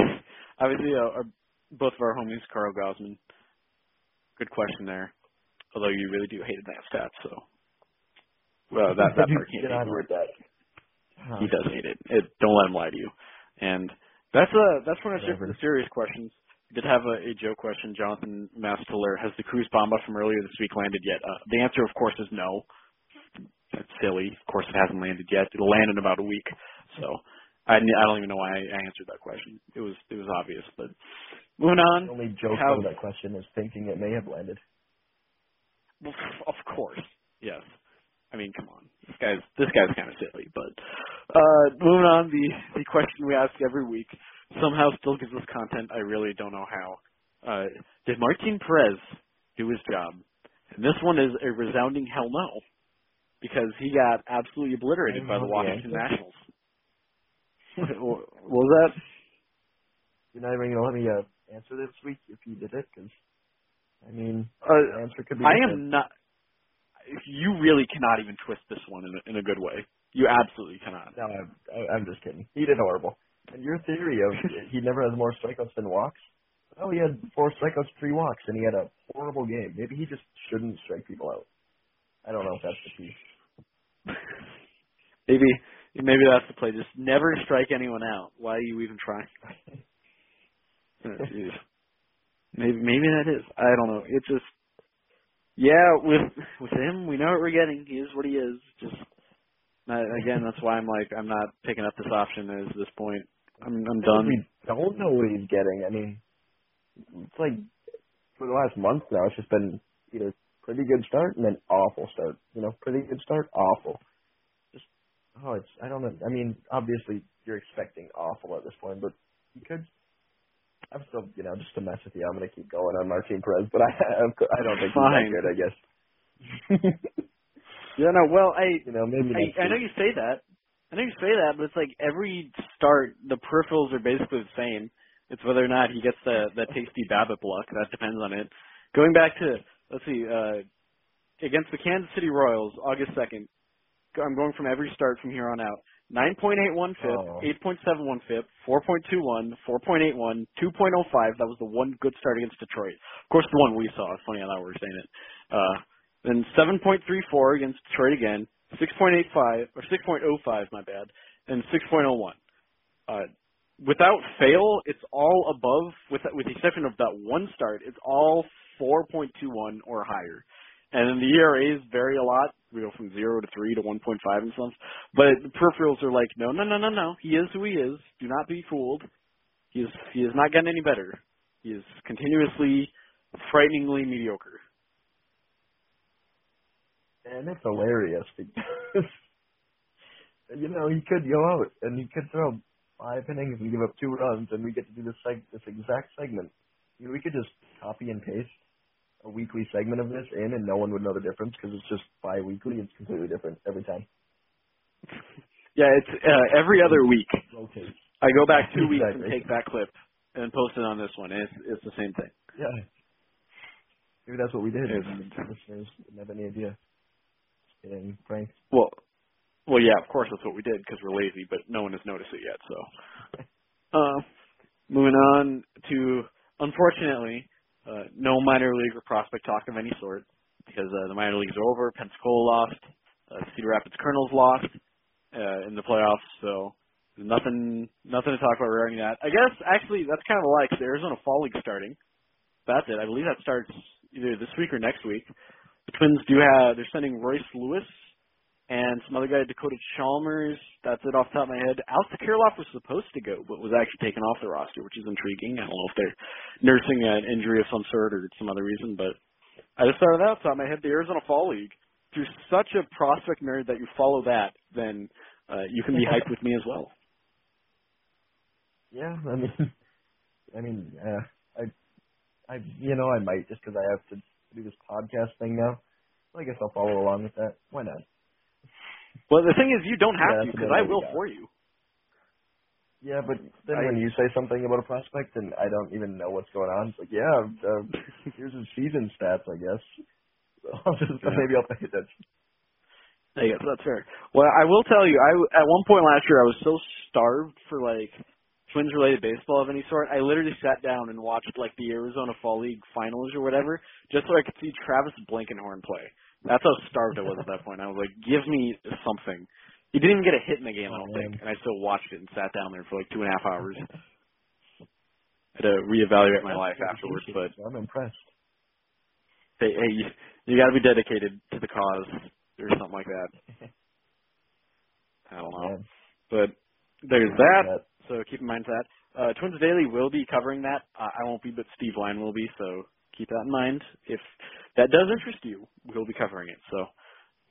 obviously, uh, our, both of our homies, Carl Gosman. Good question there. Although you really do hate advanced stats, so well, that that part can't be ignored. Huh. He does hate it. it. Don't let him lie to you. And that's a that's one of the serious questions. We did have a, a joke question. Jonathan Mastiller, has the Cruz Bomba from earlier this week landed yet? Uh, the answer, of course, is no. That's silly. Of course, it hasn't landed yet. It'll land in about a week. So I, I don't even know why I answered that question. It was it was obvious. But moving on. The only joke of that question is thinking it may have landed. Of course, yes. I mean, come on. This guy's this guy's kind of silly, but uh, moving on, the, the question we ask every week somehow still gives us content. I really don't know how. Uh, did Martin Perez do his job? And this one is a resounding hell no, because he got absolutely obliterated by the Washington Nationals. What was that? You're not even going to let me uh, answer this week if you did it, because I mean, uh, the answer could be. I different. am not. You really cannot even twist this one in a, in a good way. You absolutely cannot. No, I'm, I'm just kidding. He did horrible. And your theory of he never has more strikeouts than walks? Well, he had four strikeouts, three walks, and he had a horrible game. Maybe he just shouldn't strike people out. I don't know if that's the key. maybe, maybe that's the play. Just never strike anyone out. Why are you even trying? Oh, geez. Maybe, maybe that is. I don't know. It's just, yeah, with with him, we know what we're getting. He is what he is. Just not, again, that's why I'm like, I'm not picking up this option at this point. I'm, I'm done. We don't know what he's getting. I mean, it's like for the last month now, it's just been either pretty good start and then awful start. You know, pretty good start, awful. Just, oh, it's, I don't know. I mean, obviously, you're expecting awful at this point, but he could. I'm still, you know, just to mess with you, I'm going to keep going on Martin Perez, but I I don't think Fine. he's that good, I guess. yeah, no, well, I you know, maybe I, I know you say that. I know you say that, but it's like every start, the peripherals are basically the same. It's whether or not he gets the, the tasty Babbitt block. That depends on it. Going back to, let's see, uh, against the Kansas City Royals, August second, I'm going from every start from here on out. nine point eight one F I P, oh. eight point seven one F I P, four point two one, four point eight one, two point oh five. That was the one good start against Detroit. Of course, the one we saw. It's funny how that we were saying it. Uh, then seven point three four against Detroit again, six point eight five, or six point oh five, my bad, and six point oh one. Uh, without fail, it's all above, with with the exception of that one start, it's all four point two one or higher. And then the E R As vary a lot, you know, from zero to three to one point five and stuff. But the peripherals are like, no, no, no, no, no. He is who he is. Do not be fooled. He is he is not getting any better. He is continuously, frighteningly mediocre. And it's hilarious because, you know, he could go out and he could throw five innings and give up two runs, and we get to do this seg- this exact segment. You know, we could just copy and paste a weekly segment of this in, and no one would know the difference because it's just bi-weekly. It's completely different every time. Yeah, it's uh, every other week. Okay. I go back two exactly. weeks and take that clip and post it on this one. It's it's the same thing. Yeah. Maybe that's what we did. Listeners didn't have any idea. And Frank. Well, well, yeah, of course that's what we did because we're lazy, but no one has noticed it yet. So, uh, moving on to, unfortunately, uh, no minor league or prospect talk of any sort because uh, the minor leagues are over. Pensacola lost. Uh, Cedar Rapids Colonels lost uh, in the playoffs. So nothing, nothing to talk about regarding that. I guess actually that's kind of a lie because the Arizona Fall League starting. That's it. I believe that starts either this week or next week. The Twins do have, they're sending Royce Lewis and some other guy, Dakota Chalmers. That's it off the top of my head. Alex Kirilloff was supposed to go, but was actually taken off the roster, which is intriguing. I don't know if they're nursing an injury of some sort or some other reason, but I just started out off the top of my head. The Arizona Fall League, if you're such a prospect nerd that you follow that, then uh, you can be hyped with me as well. Yeah, I mean, I mean, uh, I, I, you know, I might just because I have to do this podcast thing now. Well, I guess I'll follow along with that. Why not? Well, the thing is, you don't have yeah, to, because I will for you. Yeah, but then I, when you say something about a prospect and I don't even know what's going on, it's like, yeah, uh, here's his season stats, I guess. I'll just, yeah. Maybe I'll pay attention. I guess that's fair. Well, I will tell you, I, at one point last year, I was so starved for, like, Twins-related baseball of any sort, I literally sat down and watched, like, the Arizona Fall League finals or whatever, just so I could see Travis Blankenhorn play. That's how starved I was at that point. I was like, give me something. He didn't even get a hit in the game, I don't think, and I still watched it and sat down there for, like, two and a half hours. I had to reevaluate my life afterwards, but I'm impressed. Hey, hey you, you got to be dedicated to the cause or something like that. I don't know. But there's that. So keep in mind that. Uh, Twins Daily will be covering that. Uh, I won't be, but Steve Line will be, so keep that in mind. If that does interest you, we'll be covering it. So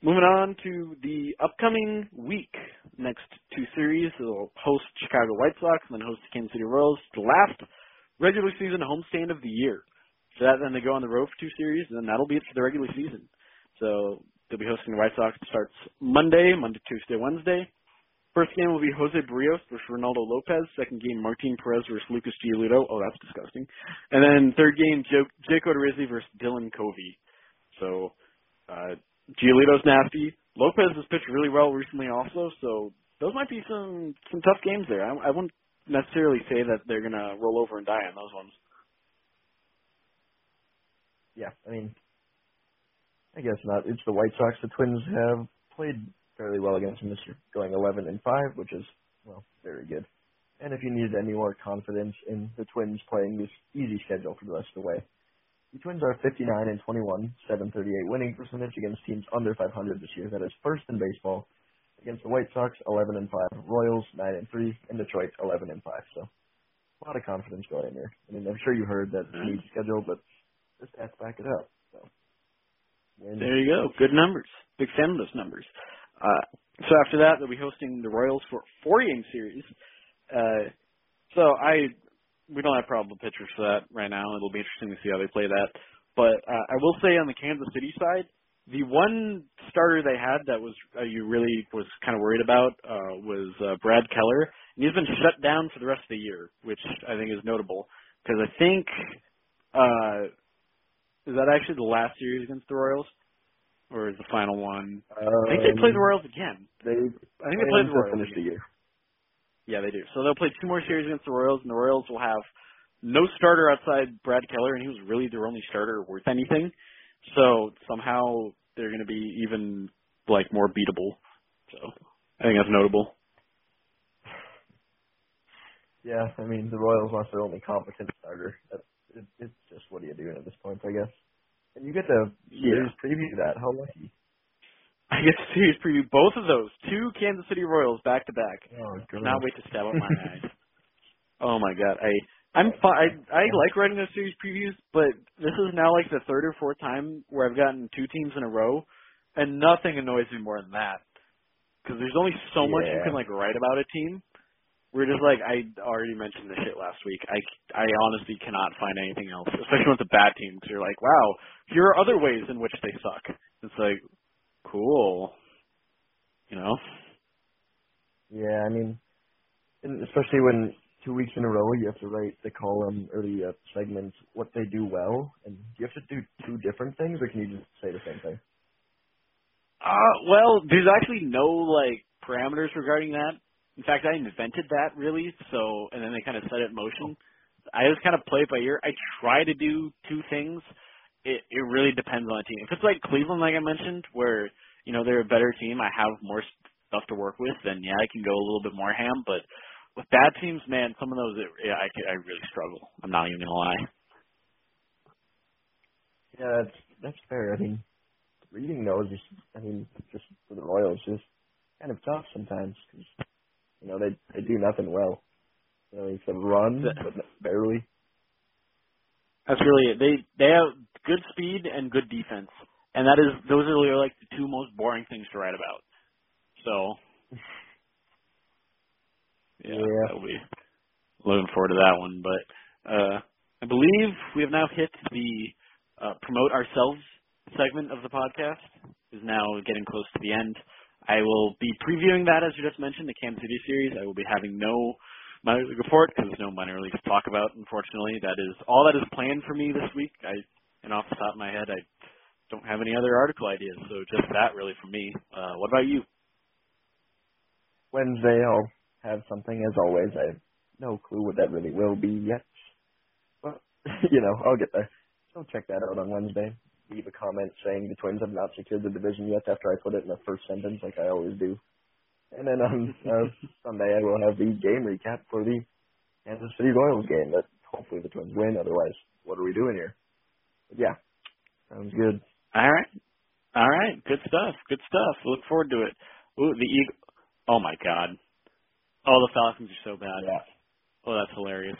moving on to the upcoming week, next two series. They'll host Chicago White Sox and then host the Kansas City Royals, the last regular season homestand of the year. So that then they go on the road for two series, and then that'll be it for the regular season. So they'll be hosting the White Sox. It starts Monday, Monday, Tuesday, Wednesday. First game will be José Berríos versus Ronaldo Lopez. Second game, Martin Perez versus Lucas Giolito. Oh, that's disgusting. And then third game, Jake Odorizzi versus Dylan Covey. So uh, Giolito's nasty. Lopez has pitched really well recently also, so those might be some, some tough games there. I, I wouldn't necessarily say that they're going to roll over and die on those ones. Yeah, I mean, I guess not. It's the White Sox. The Twins have played fairly well against him this year, going eleven and five, which is, well, very good. And if you needed any more confidence in the Twins playing this easy schedule for the rest of the way, the Twins are fifty-nine and twenty-one, seven thirty-eight winning percentage against teams under five hundred this year. That is first in baseball. Against the White Sox, eleven and five, Royals nine and three, and Detroit eleven and five. So a lot of confidence going in there. I mean, I'm sure you heard that it's an easy schedule, but the stats back it up. So win. There you go. Good numbers. Big fan of those numbers. Uh, so after that, they'll be hosting the Royals for a four-game series. Uh, so I, we don't have probable pitchers for that right now. It'll be interesting to see how they play that. But uh, I will say on the Kansas City side, the one starter they had that was uh, you really was kind of worried about uh, was uh, Brad Keller, and he's been shut down for the rest of the year, which I think is notable because I think uh, is that actually the last series against the Royals? Or is the final one? Um, I think they play the Royals again. They, I think they, they play the Royals again. The year. Yeah, they do. So they'll play two more series against the Royals, and the Royals will have no starter outside Brad Keller, and he was really their only starter worth anything. So somehow they're going to be even, like, more beatable. So I think that's notable. Yeah, I mean, the Royals lost their only competent starter. That's, it, it's just what are you doing at this point, I guess. And you get to series yeah. preview that. How lucky. I get to series preview both of those. Two Kansas City Royals back-to-back. Oh, cannot wait to stab out my eyes. Oh, my God. I I'm I, I like writing those series previews, but this is now like the third or fourth time where I've gotten two teams in a row, and nothing annoys me more than that. Because there's only so yeah. much you can, like, write about a team. We're just like, I already mentioned this shit last week. I, I honestly cannot find anything else, especially with the bad teams. You're like, wow, here are other ways in which they suck. It's like, cool. You know? Yeah, I mean, and especially when two weeks in a row you have to write the column or the uh, segment, what they do well, and do you have to do two different things, or can you just say the same thing? Uh, well, there's actually no, like, parameters regarding that. In fact, I invented that, really, so, and then they kind of set it in motion. I just kind of play it by ear. I try to do two things. It, it really depends on the team. If it's like Cleveland, like I mentioned, where, you know, they're a better team, I have more stuff to work with, then, yeah, I can go a little bit more ham. But with bad teams, man, some of those, it, yeah, I, I really struggle. I'm not even going to lie. Yeah, that's, that's fair. I mean, reading those, is, I mean, just for the Royals, just kind of tough sometimes because, you know, they they do nothing well. You know, it's a run, but barely. That's really it. They they have good speed and good defense, and that is those are really like the two most boring things to write about. So, yeah, yeah. That'll be looking forward to that one. But uh, I believe we have now hit the uh, promote ourselves segment of the podcast. Is now getting close to the end. I will be previewing that, as you just mentioned, the Kansas City series. I will be having no minor league report because there's no minor league to talk about, unfortunately. That is all that is planned for me this week. I, and off the top of my head, I don't have any other article ideas, so just that really for me. Uh, what about you? Wednesday I'll have something, as always. I have no clue what that really will be yet. But, you know, I'll get there. So check that out on Wednesday. Leave a comment saying the Twins have not secured the division yet after I put it in the first sentence like I always do. And then on uh, Sunday I will have the game recap for the Kansas City Royals game that hopefully the Twins win. Otherwise, what are we doing here? But yeah, sounds good. All right. All right. Good stuff. Good stuff. Look forward to it. Ooh, the Eagle. Oh, my God. Oh, the Falcons are so bad. Yeah. Oh, that's hilarious.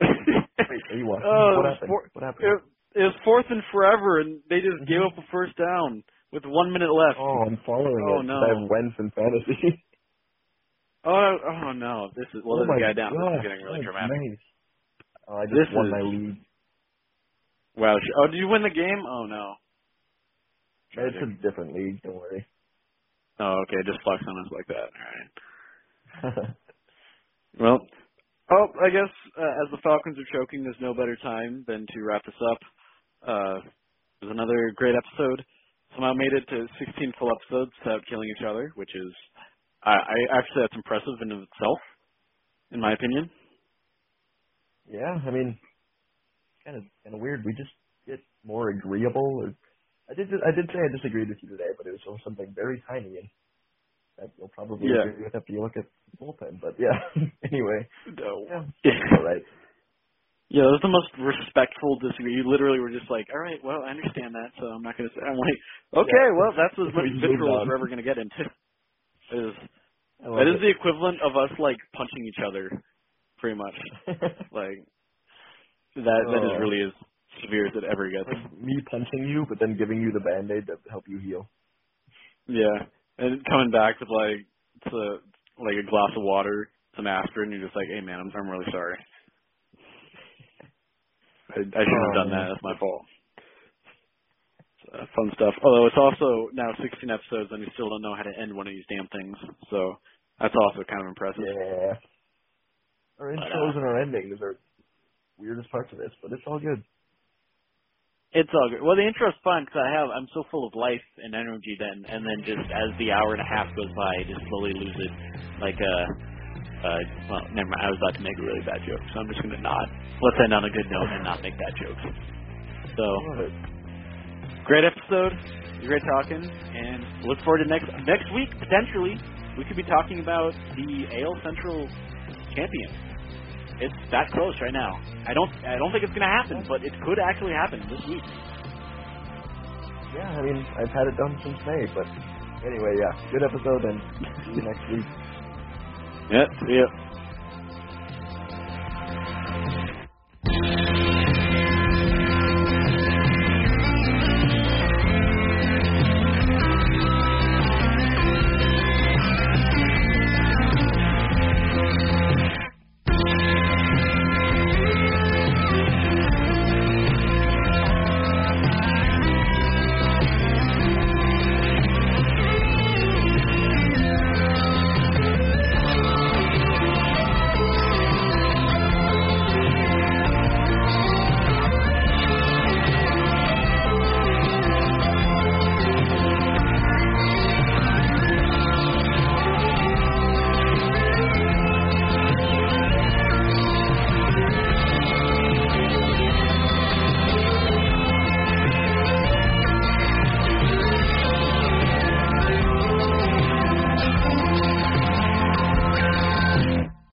Wait, what? Oh, what happened? For- what happened? It- It was fourth and forever, and they just gave up a first down with one minute left. Oh, I'm following oh, it. No. I have Wentz in fantasy. oh, oh, no. This is, well, oh this guy down. Gosh, this is getting really dramatic. Nice. Oh, I just this won is... my league. Wow. Oh, did you win the game? Oh, no. It's a different league. Don't worry. Oh, okay. Just fuck someone like that. All right. Well, oh, I guess uh, as the Falcons are choking, there's no better time than to wrap this up. Uh, it was another great episode. Somehow made it to sixteen full episodes without killing each other, which is, I, I actually, that's impressive in of itself, in my opinion. Yeah, I mean, kind of kind of weird. We just get more agreeable. Or, I did I did say I disagreed with you today, but it was something very tiny and that you'll probably yeah. agree with after you look at the bullpen. But yeah, anyway, no, yeah. all right. Yeah, that was the most respectful disagreement. You literally were just like, all right, well, I understand that, so I'm not going to say. I'm like, okay, yeah. well, that's as much vitriol as we're ever going to get into. It is, that is it. The equivalent of us, like, punching each other, pretty much. like, that oh. that is really as severe as it ever gets. Like me punching you, but then giving you the Band-Aid to help you heal. Yeah, and coming back with, like, it's a, like a glass of water, some aspirin, and you're just like, hey, man, I'm, I'm really sorry. I, I shouldn't have done that. That's my fault. Uh, fun stuff. Although it's also now sixteen episodes, and we still don't know how to end one of these damn things. So that's also kind of impressive. Yeah. Our intros and our endings are weirdest parts of this, but it's all good. It's all good. Well, the intro's fun because I have I'm so full of life and energy then, and then just as the hour and a half goes by, I just slowly lose it. Like a. Uh, Uh, well, never mind. I was about to make a really bad joke, so I'm just going to not. Let's end on a good note and not make that joke. So, great episode. Great talking. And look forward to next next week, potentially. We could be talking about the A L Central champion. It's that close right now. I don't I don't think it's going to happen, but it could actually happen this week. Yeah, I mean, I've had it done since May, but anyway, yeah, good episode, and see you next week. Yep, see ya.